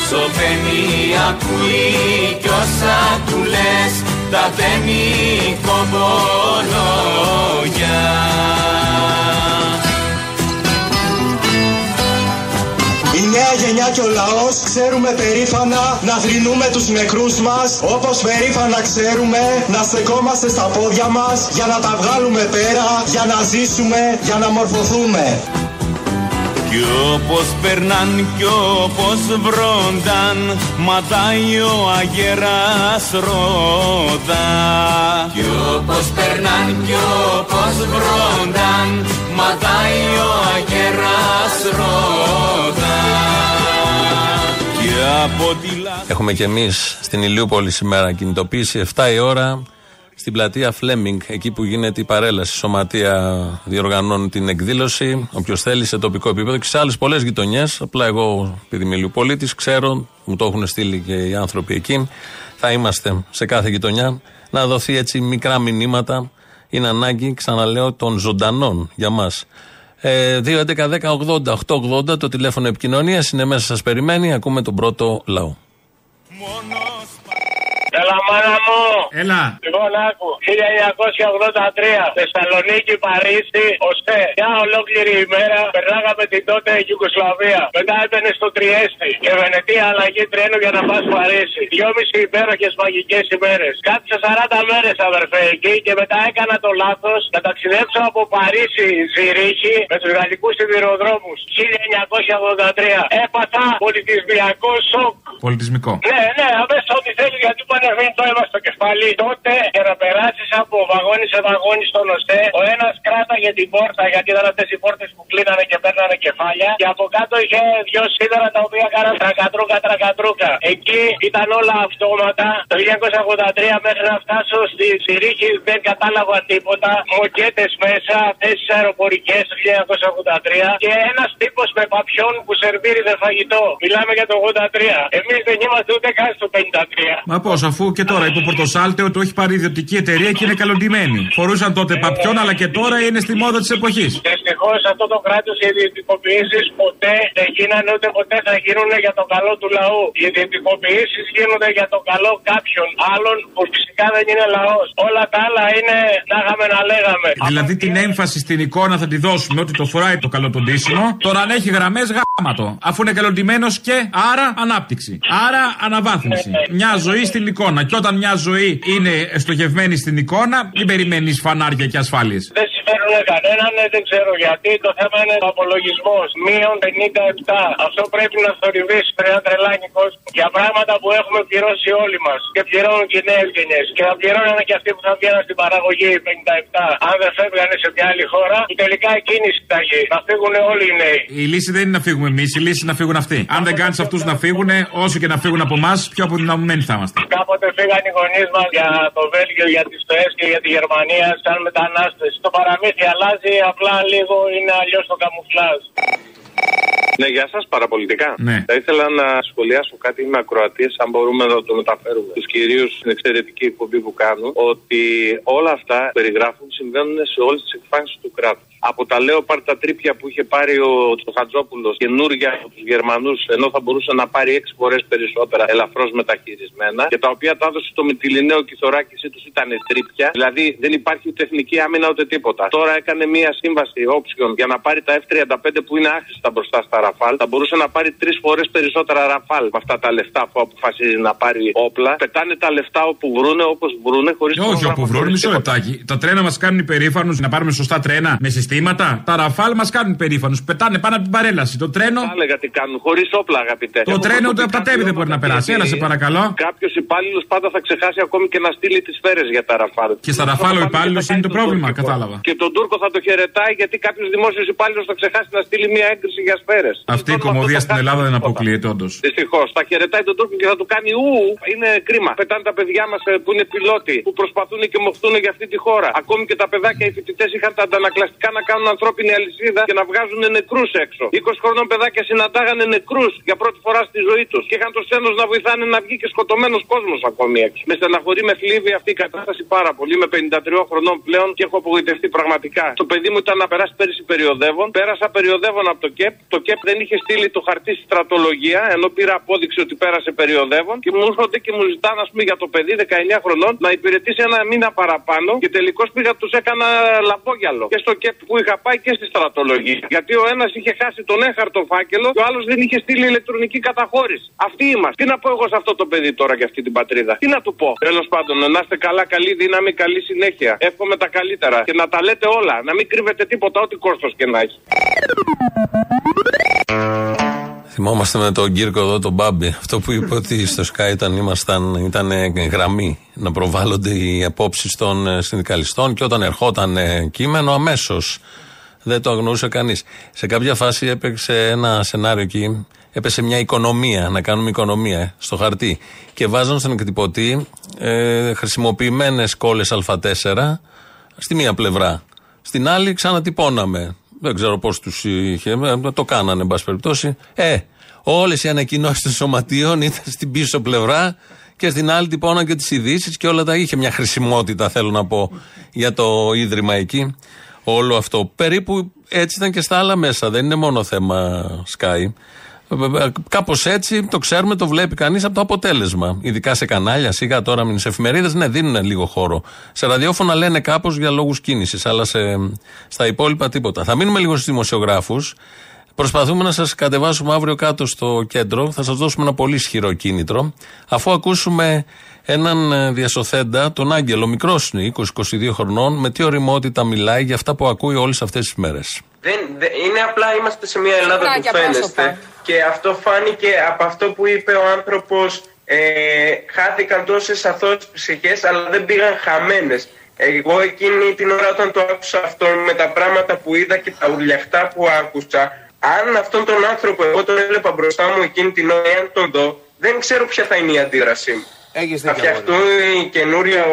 Σοφένει, ακούει κι όσα του λες, τα δένει κομπολόγια. Η νέα γενιά και ο λαός ξέρουμε περήφανα να θρηνούμε τους νεκρούς μας, όπως περήφανα ξέρουμε να στεκόμαστε στα πόδια μας για να τα βγάλουμε πέρα, για να ζήσουμε, για να μορφωθούμε. Κι όπως περνάν κι όπως βρόνταν, ματάει ο αγέρας ρόδα. Κι όπως περνάν κι όπως βρόνταν, ματάει ο αγέρας ρόδα. Έχουμε και εμείς στην Ηλιούπολη σήμερα κινητοποίηση επτά η ώρα στην πλατεία Φλέμινγκ, εκεί που γίνεται η παρέλαση. Η Σωματεία διοργανώνει την εκδήλωση, όποιος θέλει, σε τοπικό επίπεδο και σε άλλες πολλές γειτονιές. Απλά εγώ, επειδή είμαι Ηλιουπολίτης, ξέρω, μου το έχουν στείλει και οι άνθρωποι εκεί. Θα είμαστε σε κάθε γειτονιά να δοθεί έτσι μικρά μηνύματα. Είναι ανάγκη, ξαναλέω, των ζωντανών για μας. Ε, δύο έντεκα δέκα ογδόντα οκτακόσια ογδόντα το τηλέφωνο επικοινωνίας είναι μέσα, σας περιμένει. Ακούμε τον πρώτο λαό. Έλα, μάνα μου! Έλα! Λοιπόν, άκου, χίλια εννιακόσια ογδόντα τρία, Θεσσαλονίκη, Παρίσι, ώστε μια ολόκληρη ημέρα περνάγαμε την τότε Γιουγκοσλαβία. Μετά έπαινε στο Τριέστι και Βενετία αλλαγή τρένου για να πας Παρίσι. Δυόμιση υπέροχες μαγικές ημέρες. Κάτσε σαράντα μέρες, αδερφέ, εκεί και μετά έκανα το λάθος να ταξιδέψω από Παρίσι, Ζυρίχη με τους γαλλικούς σιδηροδρόμους. χίλια εννιακόσια ογδόντα τρία. Έπαθα πολιτισμιακό σοκ. Πολιτισμικό. Ναι, ναι, αμέσως ό,τι θέλει, γιατί ανεβαίνει το αίμα στο κεφάλι. Τότε και να περάσει από βαγόνι σε βαγόνι στον ΟΣΤΕ, ο ένα κράταγε την πόρτα, γιατί ήταν αυτέ οι πόρτε που κλείνανε και παίρνανε κεφάλια. Και από κάτω είχε δυο σίδερα τα οποία κάνανε τρακατρούκα, τρακατρούκα. Εκεί ήταν όλα αυτόματα. Το χίλια εννιακόσια ογδόντα τρία μέχρι να φτάσω στη Σιρίχη δεν κατάλαβα τίποτα. Μοκέτες μέσα, θέσει αεροπορικέ το χίλια εννιακόσια ογδόντα τρία. Και ένα τύπο με παπιόν που σερβίριζε φαγητό. Μιλάμε για το ογδόντα τρία. Εμεί δεν είμαστε ούτε καν στο πενήντα τρία. Μα πώς, αφού και τώρα υπό Πορτοσάλτεο το έχει πάρει ιδιωτική εταιρεία και είναι καλοντημένη. Φορούσαν τότε παπιόν, αλλά και τώρα είναι στη μόδα της εποχής. Δυστυχώς αυτό το κράτος οι ιδιωτικοποιήσεις ποτέ δεν γίνανε ούτε ποτέ θα γίνουν για το καλό του λαού. Οι ιδιωτικοποιήσεις γίνονται για το καλό κάποιων άλλων που φυσικά δεν είναι λαός. Όλα τα άλλα είναι να είχαμε να λέγαμε. Δηλαδή την έμφαση στην εικόνα θα τη δώσουμε ότι το φοράει το καλοτοντήσιμο. Τώρα αν έχει γραμμές γάματο. Αφού είναι καλοντημένος και άρα ανάπτυξη. Άρα αναβάθμιση. Μια ζωή στην εικόνα. Και όταν μια ζωή είναι στοχευμένη στην εικόνα, μην περιμένεις φανάρια και ασφάλειες. Δεν συμφέρουν κανέναν, δεν ξέρω γιατί. Το θέμα είναι ο απολογισμός. Μείον πενήντα επτά. Αυτό πρέπει να θορυβήσει ένα τρελάνικος για πράγματα που έχουμε πληρώσει όλοι μας. Και πληρώνουν και οι νέες γενιές. Και θα πληρώνουν και αυτοί που θα βγαίνουν στην παραγωγή πενήντα επτά. Αν δεν φεύγανε σε μια άλλη χώρα, τελικά εκείνη η συνταγή. Να φύγουν όλοι οι νέοι. Η λύση δεν είναι να φύγουμε εμείς, η λύση είναι να φύγουν αυτοί. Αν δεν κάνεις αυτούς να φύγουν, όσο και να φύγουν από εμάς, πιο αποδυναμωμένοι θα είμαστε. Κάποτε φύγαν οι γονείς μας για το Βέλγιο, για τις ΣΟΕ και για τη Γερμανία σαν μετανάστες. Το παραμύθι αλλάζει, απλά λίγο είναι αλλιώς το καμουφλάζ. Ναι, γεια σας, παραπολιτικά. Ναι. Θα ήθελα να σχολιάσω κάτι με ακροατίες, αν μπορούμε να το μεταφέρουμε. Τους κυρίους στην εξαιρετική εκπομπή που κάνουν, ότι όλα αυτά περιγράφουν συμβαίνουν σε όλες τις εκφάνσεις του κράτους. Από τα λέοπαρ τα τρύπια που είχε πάρει ο Τσοχατζόπουλος καινούργια από τους Γερμανούς, ενώ θα μπορούσε να πάρει έξι φορές περισσότερα ελαφρώς μεταχειρισμένα, και τα οποία τα έδωσε στο Μυτιληναίο και η θωράκισή τους ήταν τρύπια, δηλαδή δεν υπάρχει ούτε εθνική άμυνα ούτε τίποτα. Τώρα έκανε μία σύμβαση όψιων για να πάρει τα εφ τριάντα πέντε που είναι άχρηστα μπροστά στα Ραφάλ. Θα μπορούσε να πάρει τρεις φορές περισσότερα Ραφάλ με αυτά τα λεφτά που αποφασίζει να πάρει όπλα. Πετάνε τα λεφτά όπου βρούνε, όπως βρούνε, χωρίς να. Όχι, όπου βρούνε, μισό λεπτάκι. Τα τρένα μας κάνουν υπερήφανους να πάρουμε σωστά τρένα με συστήματα. Τα Ραφάλ μας κάνουν υπερήφανους. Πετάνε πάνω από την παρέλαση. Το τρένο. Θα έλεγα τι κάνουν, χωρίς όπλα, αγαπητέ. Το τρένο ούτε από τα τέβη δεν μπορεί να περάσει. Έλα, σε παρακαλώ. Κάποιος υπάλληλος πάντα θα ξεχάσει ακόμη και να στείλει τις σφαίρες για τα Ραφάλ. Και στα Ραφάλ ο υπάλληλος είναι το πρόβλημα, κατάλαβα. Και τον Τούρκο θα το χαιρετάει γιατί κάποιος δημόσιος υπάλληλος θα ξεχάσει να στείλει μια έγκριση για σφαίρες. Αυτή η κομμωδία στην Ελλάδα δεν αποκλείεται, όντως. Δυστυχώς. Θα χαιρετάει τον Τούρκο και θα του κάνει ου. Είναι κρίμα. Πετάνε τα παιδιά μας που είναι πιλότοι, που προσπαθούν και μοχθούν για αυτή τη χώρα. Ακόμη και τα παιδάκια, οι φοιτητές είχαν τα αντανακλαστικά να κάνουν ανθρώπινη αλυσίδα και να βγάζουν νεκρούς έξω. είκοσι χρονών παιδάκια συναντάγανε νεκρούς για πρώτη φορά στη ζωή τους. Και είχαν το σένος να βοηθάνε να βγει και σκοτωμένος κόσμος ακόμη έξω. Με στεναχωρεί, με θλίβει αυτή η κατάσταση πάρα πολύ. Είμαι πενήντα τρία χρονών πλέον και έχω απογοητευτεί πραγματικά. Το παιδί μου ήταν να περάσει πέρυσι περιοδεύων. Πέρασα περιοδεύων από το ΚΕΠ. Το ΚΕΠ δεν είχε στείλει το χαρτί στη στρατολογία, ενώ πήρα απόδειξη ότι πέρασε περιοδεύων, και μου έρχονται και μου ζητάνε, α πούμε, για το παιδί δεκαεννιά χρονών να υπηρετήσει ένα μήνα παραπάνω, και τελικώς πήγα, τους έκανα λαμπόγιαλο. Και στο ΚΕΠ που είχα πάει και στη στρατολογία. Γιατί ο ένας είχε χάσει τον έχαρτο φάκελο και ο άλλος δεν είχε στείλει ηλεκτρονική καταχώρηση. Αυτοί είμαστε. Τι να πω εγώ σε αυτό το παιδί τώρα και αυτή την πατρίδα. Τι να του πω. Τέλος πάντων, να είστε καλά, καλή δύναμη, καλή συνέχεια. Εύχομαι τα καλύτερα και να τα λέτε όλα. Να μην κρύβετε τίποτα, ό,τι κόστος και να έχει. Θυμόμαστε με τον Κύρκο εδώ τον Μπάμπη. Αυτό που είπε ότι στο Sky όταν ήμασταν ήταν γραμμή να προβάλλονται οι απόψεις των συνδικαλιστών, και όταν ερχόταν κείμενο αμέσως δεν το αγνοούσε κανείς. Σε κάποια φάση έπαιξε ένα σενάριο εκεί, έπεσε μια οικονομία, να κάνουμε οικονομία στο χαρτί, και βάζαν στον εκτυπωτή ε, χρησιμοποιημένες κόλλες Α τέσσερα στη μία πλευρά. Στην άλλη ξανατυπώναμε. Δεν ξέρω πώς τους είχε, το κάνανε, εν πάση περιπτώσει. Ε, όλες οι ανακοινώσεις των σωματείων ήταν στην πίσω πλευρά και στην άλλη τυπώναν και τις ειδήσεις και όλα τα είχε μια χρησιμότητα, θέλω να πω, για το ίδρυμα εκεί. Όλο αυτό. Περίπου έτσι ήταν και στα άλλα μέσα. Δεν είναι μόνο θέμα Sky. Κάπως έτσι το ξέρουμε, το βλέπει κανείς από το αποτέλεσμα. Ειδικά σε κανάλια, σιγά τώρα με τις εφημερίδες, ναι, δίνουν λίγο χώρο. Σε ραδιόφωνα λένε κάπως για λόγους κίνησης, αλλά σε, στα υπόλοιπα τίποτα. Θα μείνουμε λίγο στους δημοσιογράφους. Προσπαθούμε να σας κατεβάσουμε αύριο κάτω στο κέντρο. Θα σας δώσουμε ένα πολύ ισχυρό κίνητρο. Αφού ακούσουμε έναν διασωθέντα, τον Άγγελο, μικρός είναι, είκοσι είκοσι δύο χρονών, με τι ωριμότητα μιλάει για αυτά που ακούει όλες αυτές τις μέρες. Δεν, δε, είναι απλά, είμαστε σε μια Ελλάδα Φράκια που φαίνεστε. Και αυτό φάνηκε από αυτό που είπε ο άνθρωπος. Ε, χάθηκαν τόσες αθώες ψυχές, αλλά δεν πήγαν χαμένες. Εγώ εκείνη την ώρα όταν το άκουσα αυτό, με τα πράγματα που είδα και τα ουρλιαχτά που άκουσα, αν αυτόν τον άνθρωπο εγώ τον έλεπα μπροστά μου εκείνη την ώρα, εάν τον δω, δεν ξέρω ποια θα είναι η αντίδρασή μου. Έχεις δίκιο. Θα φτιαχτούν καινούρια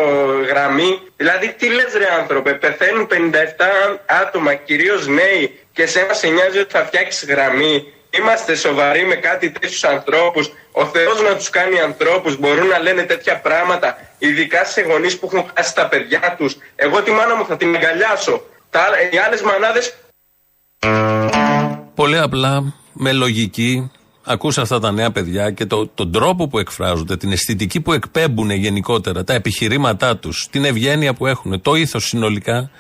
γραμμή. Δηλαδή, τι λες ρε άνθρωπε, πεθαίνουν πενήντα επτά άτομα, κυρίως νέοι, και σένα σε νοιάζει ότι θα φτιάξεις γραμμή. είμαστε σοβαροί με κάτι τέτοιους ανθρώπους? Ο Θεός να τους κάνει ανθρώπους, μπορούν να λένε τέτοια πράγματα, ειδικά σε γονείς που έχουν χάσει τα παιδιά τους. Εγώ τη μάνα μου θα την αγκαλιάσω. Τα, οι άλλες μανάδες. Πολύ απλά, με λογική, ακούσα αυτά τα νέα παιδιά και το, τον τρόπο που εκφράζονται, την αισθητική που εκπέμπουν γενικότερα, τα επιχειρήματά τους, την ευγένεια που έχουν, το ήθος συνολικά.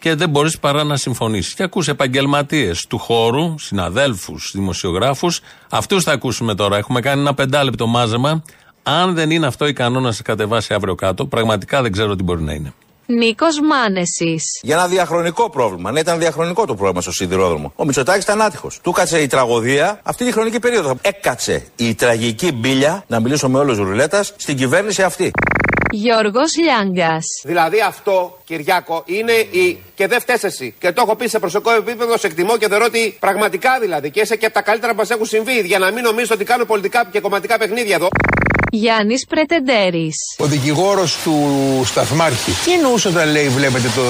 Και δεν μπορείς παρά να συμφωνήσεις. Και ακούς επαγγελματίες του χώρου, συναδέλφους, δημοσιογράφους. Αυτούς θα ακούσουμε τώρα. Έχουμε κάνει ένα πεντάλεπτο μάζεμα. Αν δεν είναι αυτό ικανό να σε κατεβάσει αύριο κάτω, πραγματικά δεν ξέρω τι μπορεί να είναι. Νίκος Μάνεσης. Για ένα διαχρονικό πρόβλημα. Ναι, ήταν διαχρονικό το πρόβλημα στο σιδηρόδρομο. Ο Μητσοτάκης ήταν άτυχος. Του κάτσε η τραγωδία αυτή τη χρονική περίοδο. Έκατσε η τραγική μπίλια, να μιλήσω με όλους ρουλέτας, στην κυβέρνηση αυτή. Γιώργος Λιάγκας. Δηλαδή αυτό, Κυριάκο, είναι η. Και δεν φταίει εσύ. Και το έχω πει σε προσωπικό επίπεδο, σε εκτιμώ και θεωρώ ότι πραγματικά δηλαδή. Και είσαι και από τα καλύτερα που μας έχουν συμβεί. Για να μην νομίζω ότι κάνω πολιτικά και κομματικά παιχνίδια εδώ. Γιάννης Πρετεντέρης. Ο δικηγόρος του σταθμάρχη. Τι εννοούσε όταν λέει βλέπετε το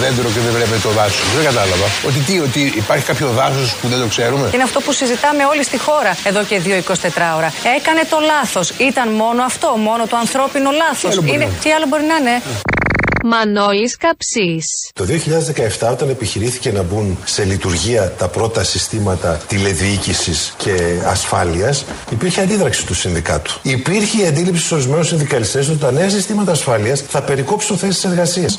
δέντρο και δεν βλέπετε το δάσος? Δεν κατάλαβα. Ότι τι, ότι υπάρχει κάποιο δάσος που δεν το ξέρουμε? Είναι αυτό που συζητάμε όλοι στη χώρα εδώ και δύο εικοσιτέσσερις ώρα. Έκανε το λάθος. Ήταν μόνο αυτό, μόνο το ανθρώπινο λάθος. Τι άλλο, είναι... τι άλλο μπορεί να είναι? Μανώλης Καψής. Το δύο χιλιάδες δεκαεπτά όταν επιχειρήθηκε να μπουν σε λειτουργία τα πρώτα συστήματα τηλεδιοίκησης και ασφάλειας, υπήρχε αντίδραξη του συνδικάτου. Υπήρχε η αντίληψη στους ορισμένους συνδικαλιστές ότι τα νέα συστήματα ασφάλειας θα περικόψουν θέσεις εργασίας.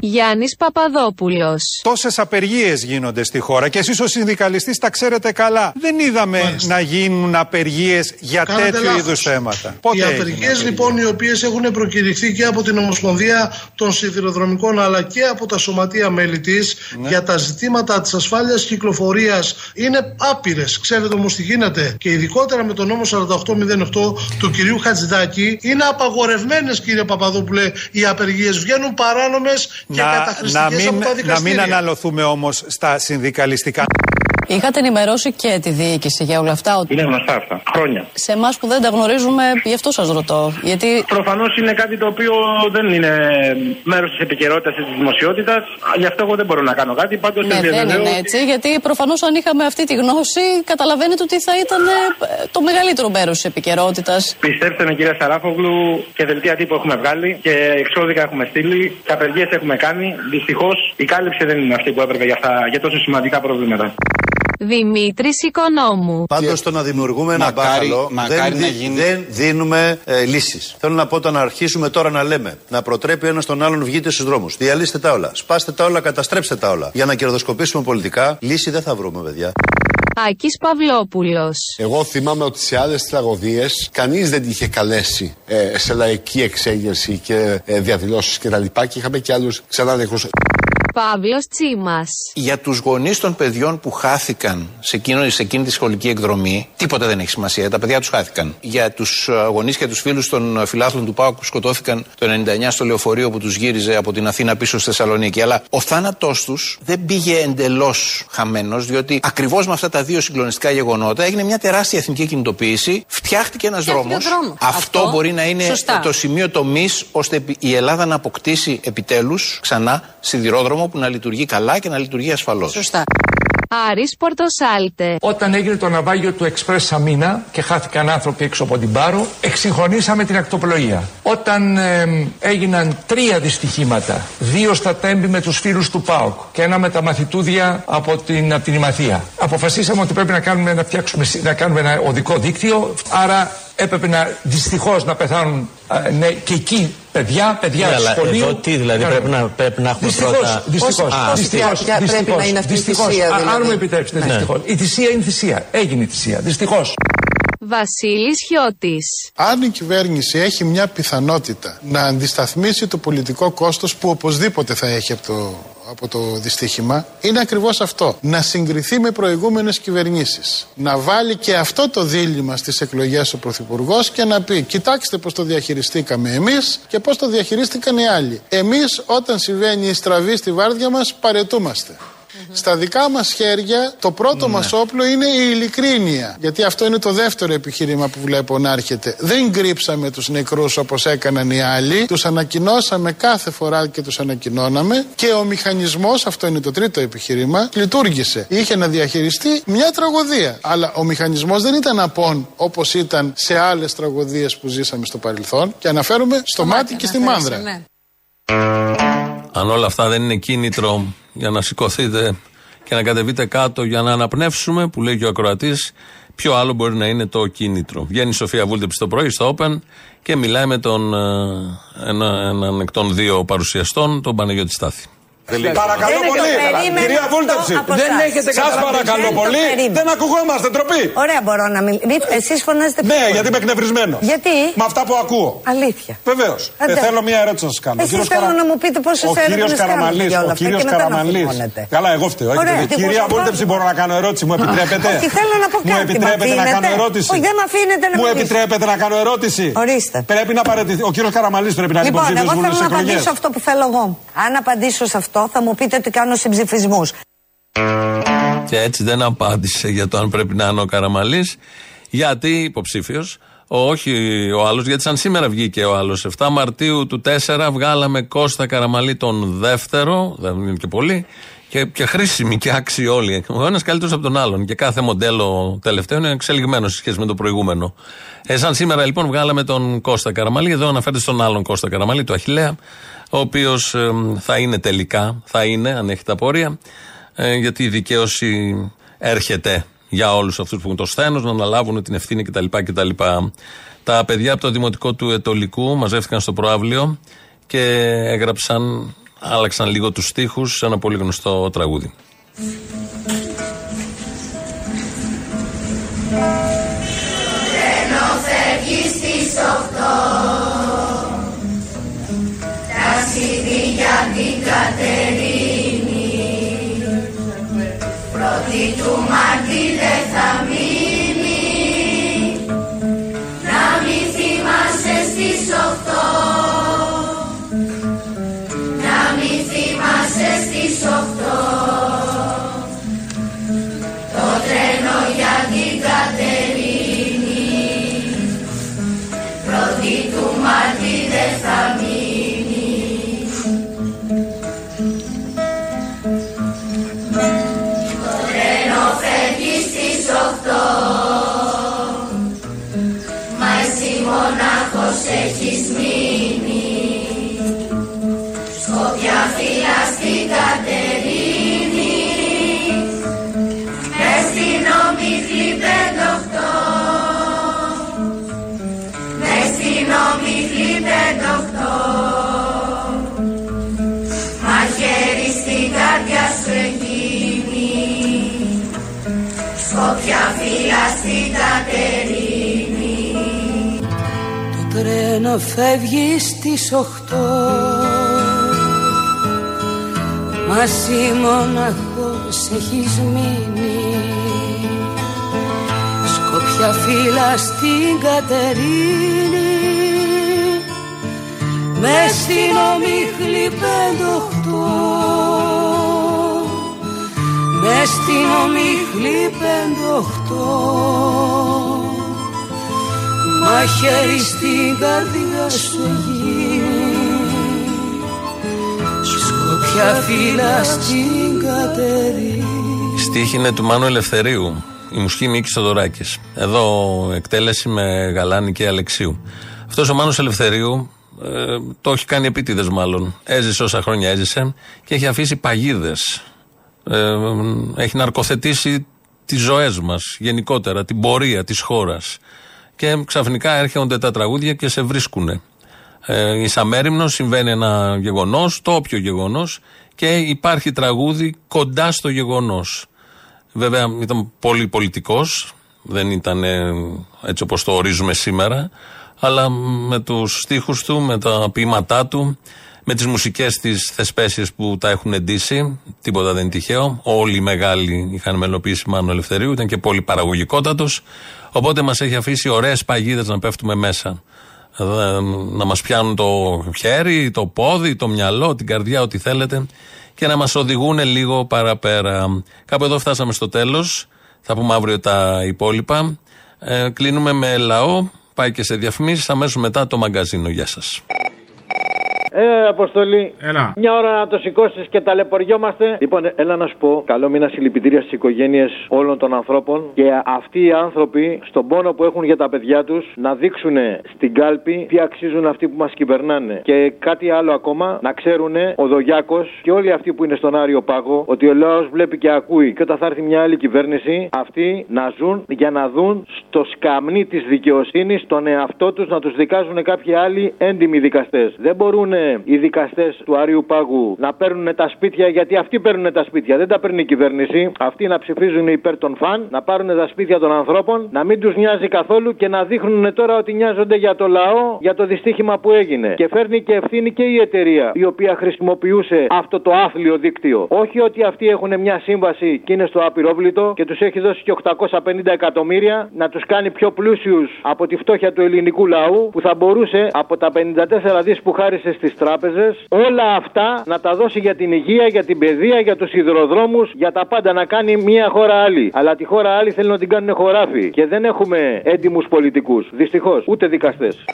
Γιάννης Παπαδόπουλος. Τόσες απεργίες γίνονται στη χώρα και εσείς ως συνδικαλιστής τα ξέρετε καλά. Δεν είδαμε Μάλιστα. να γίνουν απεργίες για Κάνατε τέτοιου λάθος. Είδους θέματα. Πότε οι απεργίες λοιπόν οι οποίες έχουν προκηρυχθεί και από την Ομοσπονδία των Σιδηροδρομικών αλλά και από τα σωματεία μέλη της ναι. για τα ζητήματα της ασφάλειας κυκλοφορίας είναι άπειρες. Ξέρετε όμως τι γίνεται? Και ειδικότερα με τον νόμο σαράντα οκτώ μηδέν οκτώ του κυρίου Χατζηδάκη είναι απαγορευμένες, κύριε Παπαδόπουλε, οι απεργίες. Βγαίνουν παράνομες. Να, να, μην, να μην αναλωθούμε όμως στα συνδικαλιστικά. Είχατε ενημερώσει και τη διοίκηση για όλα αυτά? Είναι γνωστά αυτά. Χρόνια. Σε εμάς που δεν τα γνωρίζουμε, γι' αυτό σας ρωτώ. Γιατί... Προφανώς είναι κάτι το οποίο δεν είναι μέρος της επικαιρότητας ή της δημοσιότητας. Γι' αυτό εγώ δεν μπορώ να κάνω κάτι. Πάντως ναι, δεν είναι έτσι. Γιατί προφανώς αν είχαμε αυτή τη γνώση, καταλαβαίνετε ότι θα ήταν το μεγαλύτερο μέρος της επικαιρότητας. Πιστέψτε με, κυρία Σαράφογλου, και δελτία τύπου έχουμε βγάλει και εξώδικα έχουμε στείλει. Τα απεργίες έχουμε κάνει. Δυστυχώς η κάλυψη δεν είναι αυτή που έπρεπε για, αυτά, για τόσο σημαντικά προβλήματα. Δημήτρης Οικονόμου. Πάντως το να δημιουργούμε ένα μπάχαλο δεν, να γίνει... δεν δίνουμε ε, λύσεις. Θέλω να πω το να αρχίσουμε τώρα να λέμε, να προτρέπει ένας τον άλλον βγείτε στους δρόμους. Διαλύστε τα όλα, σπάστε τα όλα, καταστρέψτε τα όλα. Για να κερδοσκοπήσουμε πολιτικά, λύση δεν θα βρούμε, παιδιά. Άκης Παυλόπουλος. Εγώ θυμάμαι ότι σε άλλες τραγωδίες κανείς δεν είχε καλέσει ε, σε λαϊκή εξέγερση και ε, διαδηλώσεις κτλ. Και, και είχαμε και άλλους ξαναδεχούς. Παύλος Τσίμας. Για τους γονείς των παιδιών που χάθηκαν σε εκείνη, σε εκείνη τη σχολική εκδρομή, τίποτα δεν έχει σημασία. Τα παιδιά τους χάθηκαν. Για τους γονείς και τους φίλους των φιλάθλων του ΠΑΟΚ που σκοτώθηκαν το ενενήντα εννιά στο λεωφορείο που τους γύριζε από την Αθήνα πίσω στη Θεσσαλονίκη. Αλλά ο θάνατός τους δεν πήγε εντελώς χαμένος, διότι ακριβώς με αυτά τα δύο συγκλονιστικά γεγονότα έγινε μια τεράστια εθνική κινητοποίηση. Φτιάχτηκε ένας δρόμος. Δρόμο. Αυτό, Αυτό μπορεί να είναι σωστά. το σημείο τομής ώστε η Ελλάδα να αποκτήσει επιτέλους ξανά σιδηρόδρομο που να λειτουργεί καλά και να λειτουργεί ασφαλώς. Σωστά. Άρης Πορτοσάλτε. Όταν έγινε το ναυάγιο του Express Σαμίνα και χάθηκαν άνθρωποι έξω από την Πάρο, εξυγχρονίσαμε την ακτοπλοεία. Όταν ε, έγιναν τρία δυστυχήματα, δύο στα Τέμπη με τους φίλους του ΠΑΟΚ και ένα με τα μαθητούδια από την, από την Ιμαθία, αποφασίσαμε ότι πρέπει να κάνουμε, να φτιάξουμε, να κάνουμε ένα οδικό δίκτυο, άρα έπρεπε να, δυστυχώς να πεθάνουν α, ναι, και εκεί παιδιά, παιδιά ναι, σχολείου. Εδώ τι δηλαδή πρέπει να, πρέπει να έχουμε δυστυχώς, πρώτα... Δυστυχώς, α, δυστυχώς, α, δυστυχώς, πρέπει να είναι αυτή η θυσία δηλαδή. Αν μου επιτρέψετε ναι. δυστυχώς. Η θυσία είναι θυσία, έγινε η θυσία, δυστυχώς. Βασίλης Χιώτης. Αν η κυβέρνηση έχει μια πιθανότητα να αντισταθμίσει το πολιτικό κόστος που οπωσδήποτε θα έχει από το, από το δυστύχημα, είναι ακριβώς αυτό. Να συγκριθεί με προηγούμενες κυβερνήσεις. Να βάλει και αυτό το δίλημμα στις εκλογές ο Πρωθυπουργός και να πει: κοιτάξτε πώς το διαχειριστήκαμε εμείς και πώς το διαχειρίστηκαν οι άλλοι. Εμείς, όταν συμβαίνει η στραβή στη βάρδια μας, παρετούμαστε. Mm-hmm. Στα δικά μας χέρια το πρώτο mm-hmm. μας όπλο είναι η ειλικρίνεια. Γιατί αυτό είναι το δεύτερο επιχείρημα που βλέπω να έρχεται. Δεν κρύψαμε τους νεκρούς όπως έκαναν οι άλλοι. Τους ανακοινώσαμε κάθε φορά και τους ανακοινώναμε. Και ο μηχανισμός, αυτό είναι το τρίτο επιχείρημα, λειτουργήσε. Είχε να διαχειριστεί μια τραγωδία. Αλλά ο μηχανισμός δεν ήταν απόν όπως ήταν σε άλλες τραγωδίες που ζήσαμε στο παρελθόν. Και αναφέρομαι στο, στο μάτι, μάτι και στη Μάνδρα. Ναι. Αν όλα αυτά δεν είναι κίνητρο για να σηκωθείτε και να κατεβείτε κάτω για να αναπνεύσουμε, που λέει και ο ακροατής, ποιο άλλο μπορεί να είναι το κίνητρο? Βγαίνει η Σοφία Βούλτεψη το πρωί στο Open και μιλάει με τον έναν ένα, εκ των δύο παρουσιαστών, τον Πανεγιώτη Στάθη. Παρακαλώ πολύ, κυρία Βούλτεψη, σας παρακαλώ πολύ, δεν ακουγόμαστε, ντροπή. Ωραία, μπορώ να μιλήσω? Εσείς φωνάζετε πιο? Ναι, γιατί είμαι εκνευρισμένος. Γιατί? Με αυτά που ακούω. Αλήθεια? Βεβαίως. Θέλω μια ερώτηση να σας κάνω. Εσείς θέλω να μου πείτε πόσες ερώτησες κάνετε για όλα αυτά και μετά να φωνώνετε. Καλά, εγώ φταίω. Κυρία Βούλτεψη, μπορώ να κάνω ερώτηση, μου επιτρέπετε? Όχι, θέλω να πω κάτι. Μου επιτρέπετε να κάνω ερώτηση? Όχι, δεν με αφήνετε να μιλήσω. Μου επιτρέπετε να κάνω ερώτηση? Ορίστε. Πρέπει να παραιτηθεί. Ο κύριος Καραμανλής πρέπει να είναι υποψήφιος βουλευτής. Λοιπόν, εγώ θέλω να απαντήσω αυτό που θέλω εγώ. Αν απαντήσω σε αυτό, θα μου πείτε ότι κάνω συμψηφισμούς. Και έτσι δεν απάντησε για το αν πρέπει να είναι ο Καραμανλής, γιατί υποψήφιος, όχι ο άλλος, γιατί σαν σήμερα βγήκε ο άλλος. εφτά Μαρτίου του τέσσερα βγάλαμε Κώστα Καραμανλή τον δεύτερο, δεν είναι και πολύ, και, και χρήσιμοι και άξιοι όλοι. Ο ένας καλύτερος από τον άλλον και κάθε μοντέλο τελευταίο είναι εξελιγμένο σε σχέση με το προηγούμενο. Ε, σαν σήμερα λοιπόν βγάλαμε τον Κώστα Καραμανλή, εδώ αναφέρεται στον άλλον Κώστα Καραμανλή, του Αχιλλέα, ο οποίος ε, θα είναι τελικά, θα είναι, αν έχει τα πορεία, ε, γιατί η δικαίωση έρχεται για όλους αυτούς που έχουν το σθένος, να αναλάβουν την ευθύνη κτλ. κτλ. Τα παιδιά από το Δημοτικό του Ετωλικού μαζεύτηκαν στο προαύλιο και έγραψαν, άλλαξαν λίγο τους στίχους σε ένα πολύ γνωστό τραγούδι. Το τρένο φεύγει στις οχτώ, μα εσύ μοναχός έχεις μείνει. Σκόπια φύλλα στην Κατερίνη, μες στην ομίχλη πεντοχτώ, μες στην ομίχλη πεντοχτώ. Μα χέρι στην καρδιά σου γίνει, σκοπιά φύλλα στην Κατερίνη. Στίχη είναι του Μάνου Ελευθερίου, η μουσική Μίκη Σωτοράκης. Εδώ εκτέλεση με Γαλάνη και Αλεξίου. Αυτός ο Μάνος Ελευθερίου ε, το έχει κάνει επίτηδες μάλλον. Έζησε όσα χρόνια έζησε και έχει αφήσει παγίδες. Ε, ε, έχει ναρκοθετήσει τις ζωές μας γενικότερα, την πορεία της χώρας. Και ξαφνικά έρχονται τα τραγούδια και σε βρίσκουνε. Ε, εις αμέριμνος συμβαίνει ένα γεγονός, το όποιο γεγονός, και υπάρχει τραγούδι κοντά στο γεγονός. Βέβαια ήταν πολύ πολιτικός, δεν ήταν ε, έτσι όπως το ορίζουμε σήμερα, αλλά με τους στίχους του, με τα ποιήματά του, με τις μουσικές της θεσπέσιες που τα έχουν εντύσει, τίποτα δεν είναι τυχαίο. Όλοι οι μεγάλοι είχαν μελοποιήσει Μάνο Ελευθερίου, ήταν και πολύ παραγωγικότατος. Οπότε μας έχει αφήσει ωραίες παγίδες να πέφτουμε μέσα. Ε, να μας πιάνουν το χέρι, το πόδι, το μυαλό, την καρδιά, ό,τι θέλετε. και να μας οδηγούν λίγο παραπέρα. Κάπου εδώ φτάσαμε στο τέλος. Θα πούμε αύριο τα υπόλοιπα. Ε, κλείνουμε με λαό. Πάει και σε διαφημίσεις. Αμέσως μετά το μαγκαζίνο. Γεια σας. Ε, Αποστολή. Έλα. Μια ώρα να το σηκώσει και ταλαιπωριόμαστε. Λοιπόν, έλα να σου πω. Καλό μήνα συλληπιτήρια στις οικογένειες όλων των ανθρώπων. Και αυτοί οι άνθρωποι, στον πόνο που έχουν για τα παιδιά τους, να δείξουν στην κάλπη τι αξίζουν αυτοί που μας κυβερνάνε. Και κάτι άλλο ακόμα, να ξέρουν ο Δογιάκος και όλοι αυτοί που είναι στον Άριο Πάγο ότι ο λαός βλέπει και ακούει. Και όταν θα έρθει μια άλλη κυβέρνηση, αυτοί να ζουν για να δουν στο σκαμνί της δικαιοσύνης τον εαυτό τους να τους δικάζουν κάποιοι άλλοι έντιμοι δικαστές. Δεν μπορούν οι δικαστές του Αρίου Πάγου να παίρνουν τα σπίτια, γιατί αυτοί παίρνουν τα σπίτια, δεν τα παίρνει η κυβέρνηση. Αυτοί να ψηφίζουν υπέρ των φαν, να πάρουν τα σπίτια των ανθρώπων, να μην τους νοιάζει καθόλου και να δείχνουν τώρα ότι νοιάζονται για το λαό, για το δυστύχημα που έγινε. Και φέρνει και ευθύνη και η εταιρεία η οποία χρησιμοποιούσε αυτό το άθλιο δίκτυο. Όχι ότι αυτοί έχουν μια σύμβαση και είναι στο απειρόβλητο και τους έχει δώσει και οκτακόσια πενήντα εκατομμύρια να τους κάνει πιο πλούσιους από τη φτώχεια του ελληνικού λαού, που θα μπορούσε από τα πενήντα τέσσερα δισεκατομμύρια που χάρισε στις τράπεζες, όλα αυτά να τα δώσει για την υγεία, για την παιδεία, για τους σιδηροδρόμους, για τα πάντα, να κάνει μια χώρα άλλη. Αλλά τη χώρα άλλη θέλουν να την κάνουν χωράφι. Και δεν έχουμε έντιμους πολιτικούς. Δυστυχώς, ούτε δικαστές.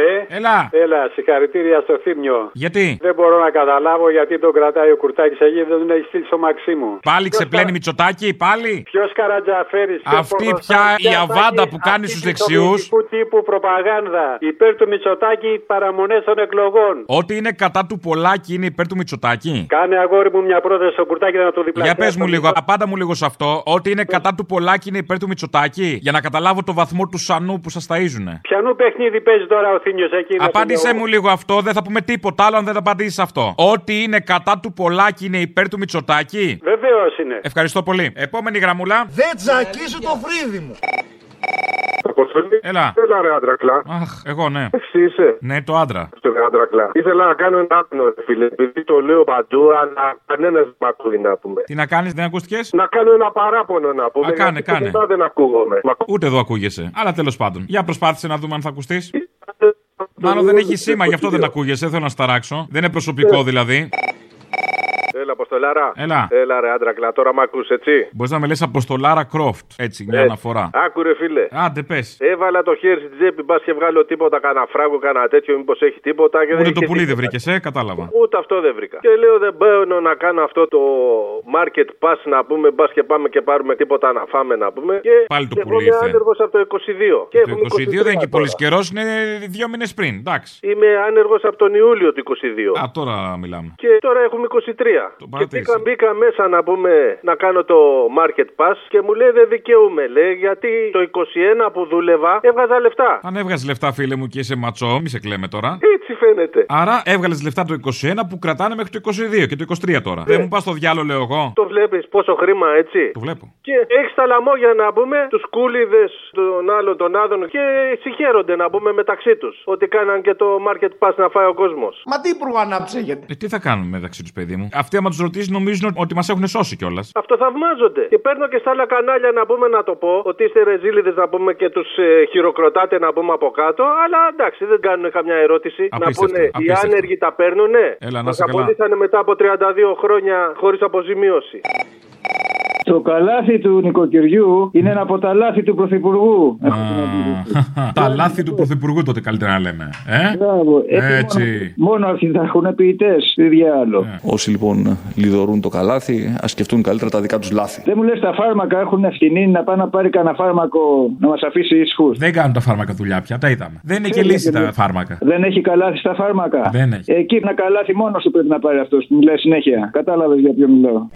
Ναι. Έλα. Έλα, συγχαρητήρια στο Θήμιο. Γιατί? Δεν μπορώ να καταλάβω γιατί τον κρατάει ο Κουρτάκης εκεί, δεν τον έχει στείλει στο Μαξίμου. Πάλι ξεπλένει κα... Μητσοτάκη, πάλι. Ποιος Καρατζαφέρης. Αυτή πια η αβάντα που κάνει στους δεξιούς. Του τύπου προπαγάνδα. Υπέρ του Μητσοτάκη παραμονές των εκλογών. Ό,τι είναι κατά του Πολάκη είναι υπέρ του Μητσοτάκη. Κάνε αγόρι μου μια πρόταση στο Κουρτάκη να το διπλασιάσει. Για πες μου λίγο, απάντα μου λίγο σε αυτό. Ό,τι είναι κατά του Πολάκη είναι υπέρ του Μητσοτάκη. Για να καταλάβω το βαθμό του σανού που σας ταΐζουνε. Ποιανού παιχνίδι παίζει τώρα ο Θήμιος εκεί? Απάντησε μου λίγο αυτό, δεν θα πούμε τίποτα άλλο αν δεν απαντήσεις αυτό. Ό,τι είναι κατά του Πολάκη είναι υπέρ του Μητσοτάκη. Βεβαίως είναι. Ευχαριστώ πολύ. Επόμενη γραμμούλα. Δεν τσακίσω το φρύδι μου. Έλα. Έλα ρε άντρακλα. Αχ, εγώ ναι. Εσύ είσαι? Ναι, το άντρα. Στο άντρακλα. Ήθελα να κάνω ένα άτομο, φίλε. Επειδή το λέω παντού, αλλά κανένα δεν με ακούει να πούμε. Τι να κάνεις, δεν ακούστηκες? Να κάνω ένα παράπονο να πούμε. Α, κάνε, κάνε. Δεν ακούγομαι. Ούτε εδώ ακούγεσαι. Αλλά τέλος πάντων. Για προσπάθησε να δούμε αν θα ακουστείς. Μάλλον δεν έχει σήμα, γι' αυτό δεν ακούγεσαι. Θέλω να σταράξω. Δεν είναι προσωπικό δηλαδή. Έλα, Αποστολάρα. Έλα. Έλα, ρε άντρακλα, τώρα μ' ακούς, έτσι. Μπορείς να με λες Αποστολάρα Κρόφτ, έτσι, μια έτσι αναφορά. Άκου, ρε φίλε. Άντε, πες. Έβαλα το χέρι στην τσέπη, μπας και βγάλω τίποτα, κανένα φράγκο, κανένα τέτοιο, μήπως έχει τίποτα. Και ούτε δεν το πουλί δεν βρήκες, ε, κατάλαβα. Ούτε αυτό δεν βρήκα. Και λέω, δεν μπαίνω να κάνω αυτό το market pass να πούμε, μπας και πάμε και πάρουμε τίποτα να φάμε να πούμε. Και πάλι το πουλί. Είμαι άνεργος από το είκοσι δύο. Και το είκοσι δύο δεν έχει πολύ καιρό, είναι δύο μήνες πριν, εντάξει. Είμαι άνεργος από τον Ιούλιο του είκοσι δύο. Α, τώρα μιλάμε. Και τώρα έχουμε είκοσι τρία. Και πήγα, μπήκα μέσα να πούμε να κάνω το market pass και μου λέει δεν δικαιούμαι, λέει, γιατί το είκοσι ένα που δούλευα έβγαζα λεφτά. Αν έβγαζε λεφτά, φίλε μου, και είσαι ματσό, μη σε κλαίμε τώρα. Έτσι φαίνεται. Άρα έβγαλε λεφτά το είκοσι ένα που κρατάνε μέχρι το είκοσι δύο και το είκοσι τρία τώρα. Ε. Δεν μου πα στο διάλο, λέω εγώ. Το βλέπει πόσο χρήμα, έτσι. Το βλέπω. Και έχει τα λαμόγια να πούμε, του κούλιδε των άλλων των άδων και συγχαίρονται να πούμε μεταξύ του. Ότι κάναν και το market pass να φάει ο κόσμο. Μα τι υπουργό ανάψεγεται. Ε, τι θα κάνουμε μεταξύ του, παιδί μου. Αυτοί, άμα τους ρωτήσεις, νομίζουν ότι μας έχουν σώσει κιόλας. Αυτό θαυμάζονται. Και παίρνω και στα άλλα κανάλια να πούμε να το πω ότι είστε ρεζίλιδες να πούμε και τους ε, χειροκροτάτε να πούμε από κάτω. Αλλά εντάξει, δεν κάνουν καμιά ερώτηση. Απίστευτο, να πούνε απίστευτο. Οι άνεργοι τα παίρνουνε. Έλα, να σε καλά. Απολύσανε μετά από τριάντα δύο χρόνια χωρίς αποζημίωση. Το καλάθι του νοικοκυριού είναι ένα από τα λάθη του Πρωθυπουργού. Τα λάθη του Πρωθυπουργού τότε καλύτερα να λέμε. Έτσι. Μόνο αυτοί θα έχουν ποιητές, τι διάλογο. Όσοι λοιπόν λιδωρούν το καλάθι, ας σκεφτούν καλύτερα τα δικά τους λάθη. Δεν μου λες τα φάρμακα έχουν ευθυνή να πάει να πάρει κανένα φάρμακο να μας αφήσει ήσυχους? Δεν κάνουν τα φάρμακα δουλειά πια, τα είδαμε. Δεν έχει λύσει τα φάρμακα. Δεν έχει καλάθι στα φάρμακα. Δεν έχει. Εκεί ένα καλάθι μόνο σου πρέπει να πάρει αυτό που μιλάει συνέχεια. Κατάλαβες για ποιο μιλάω.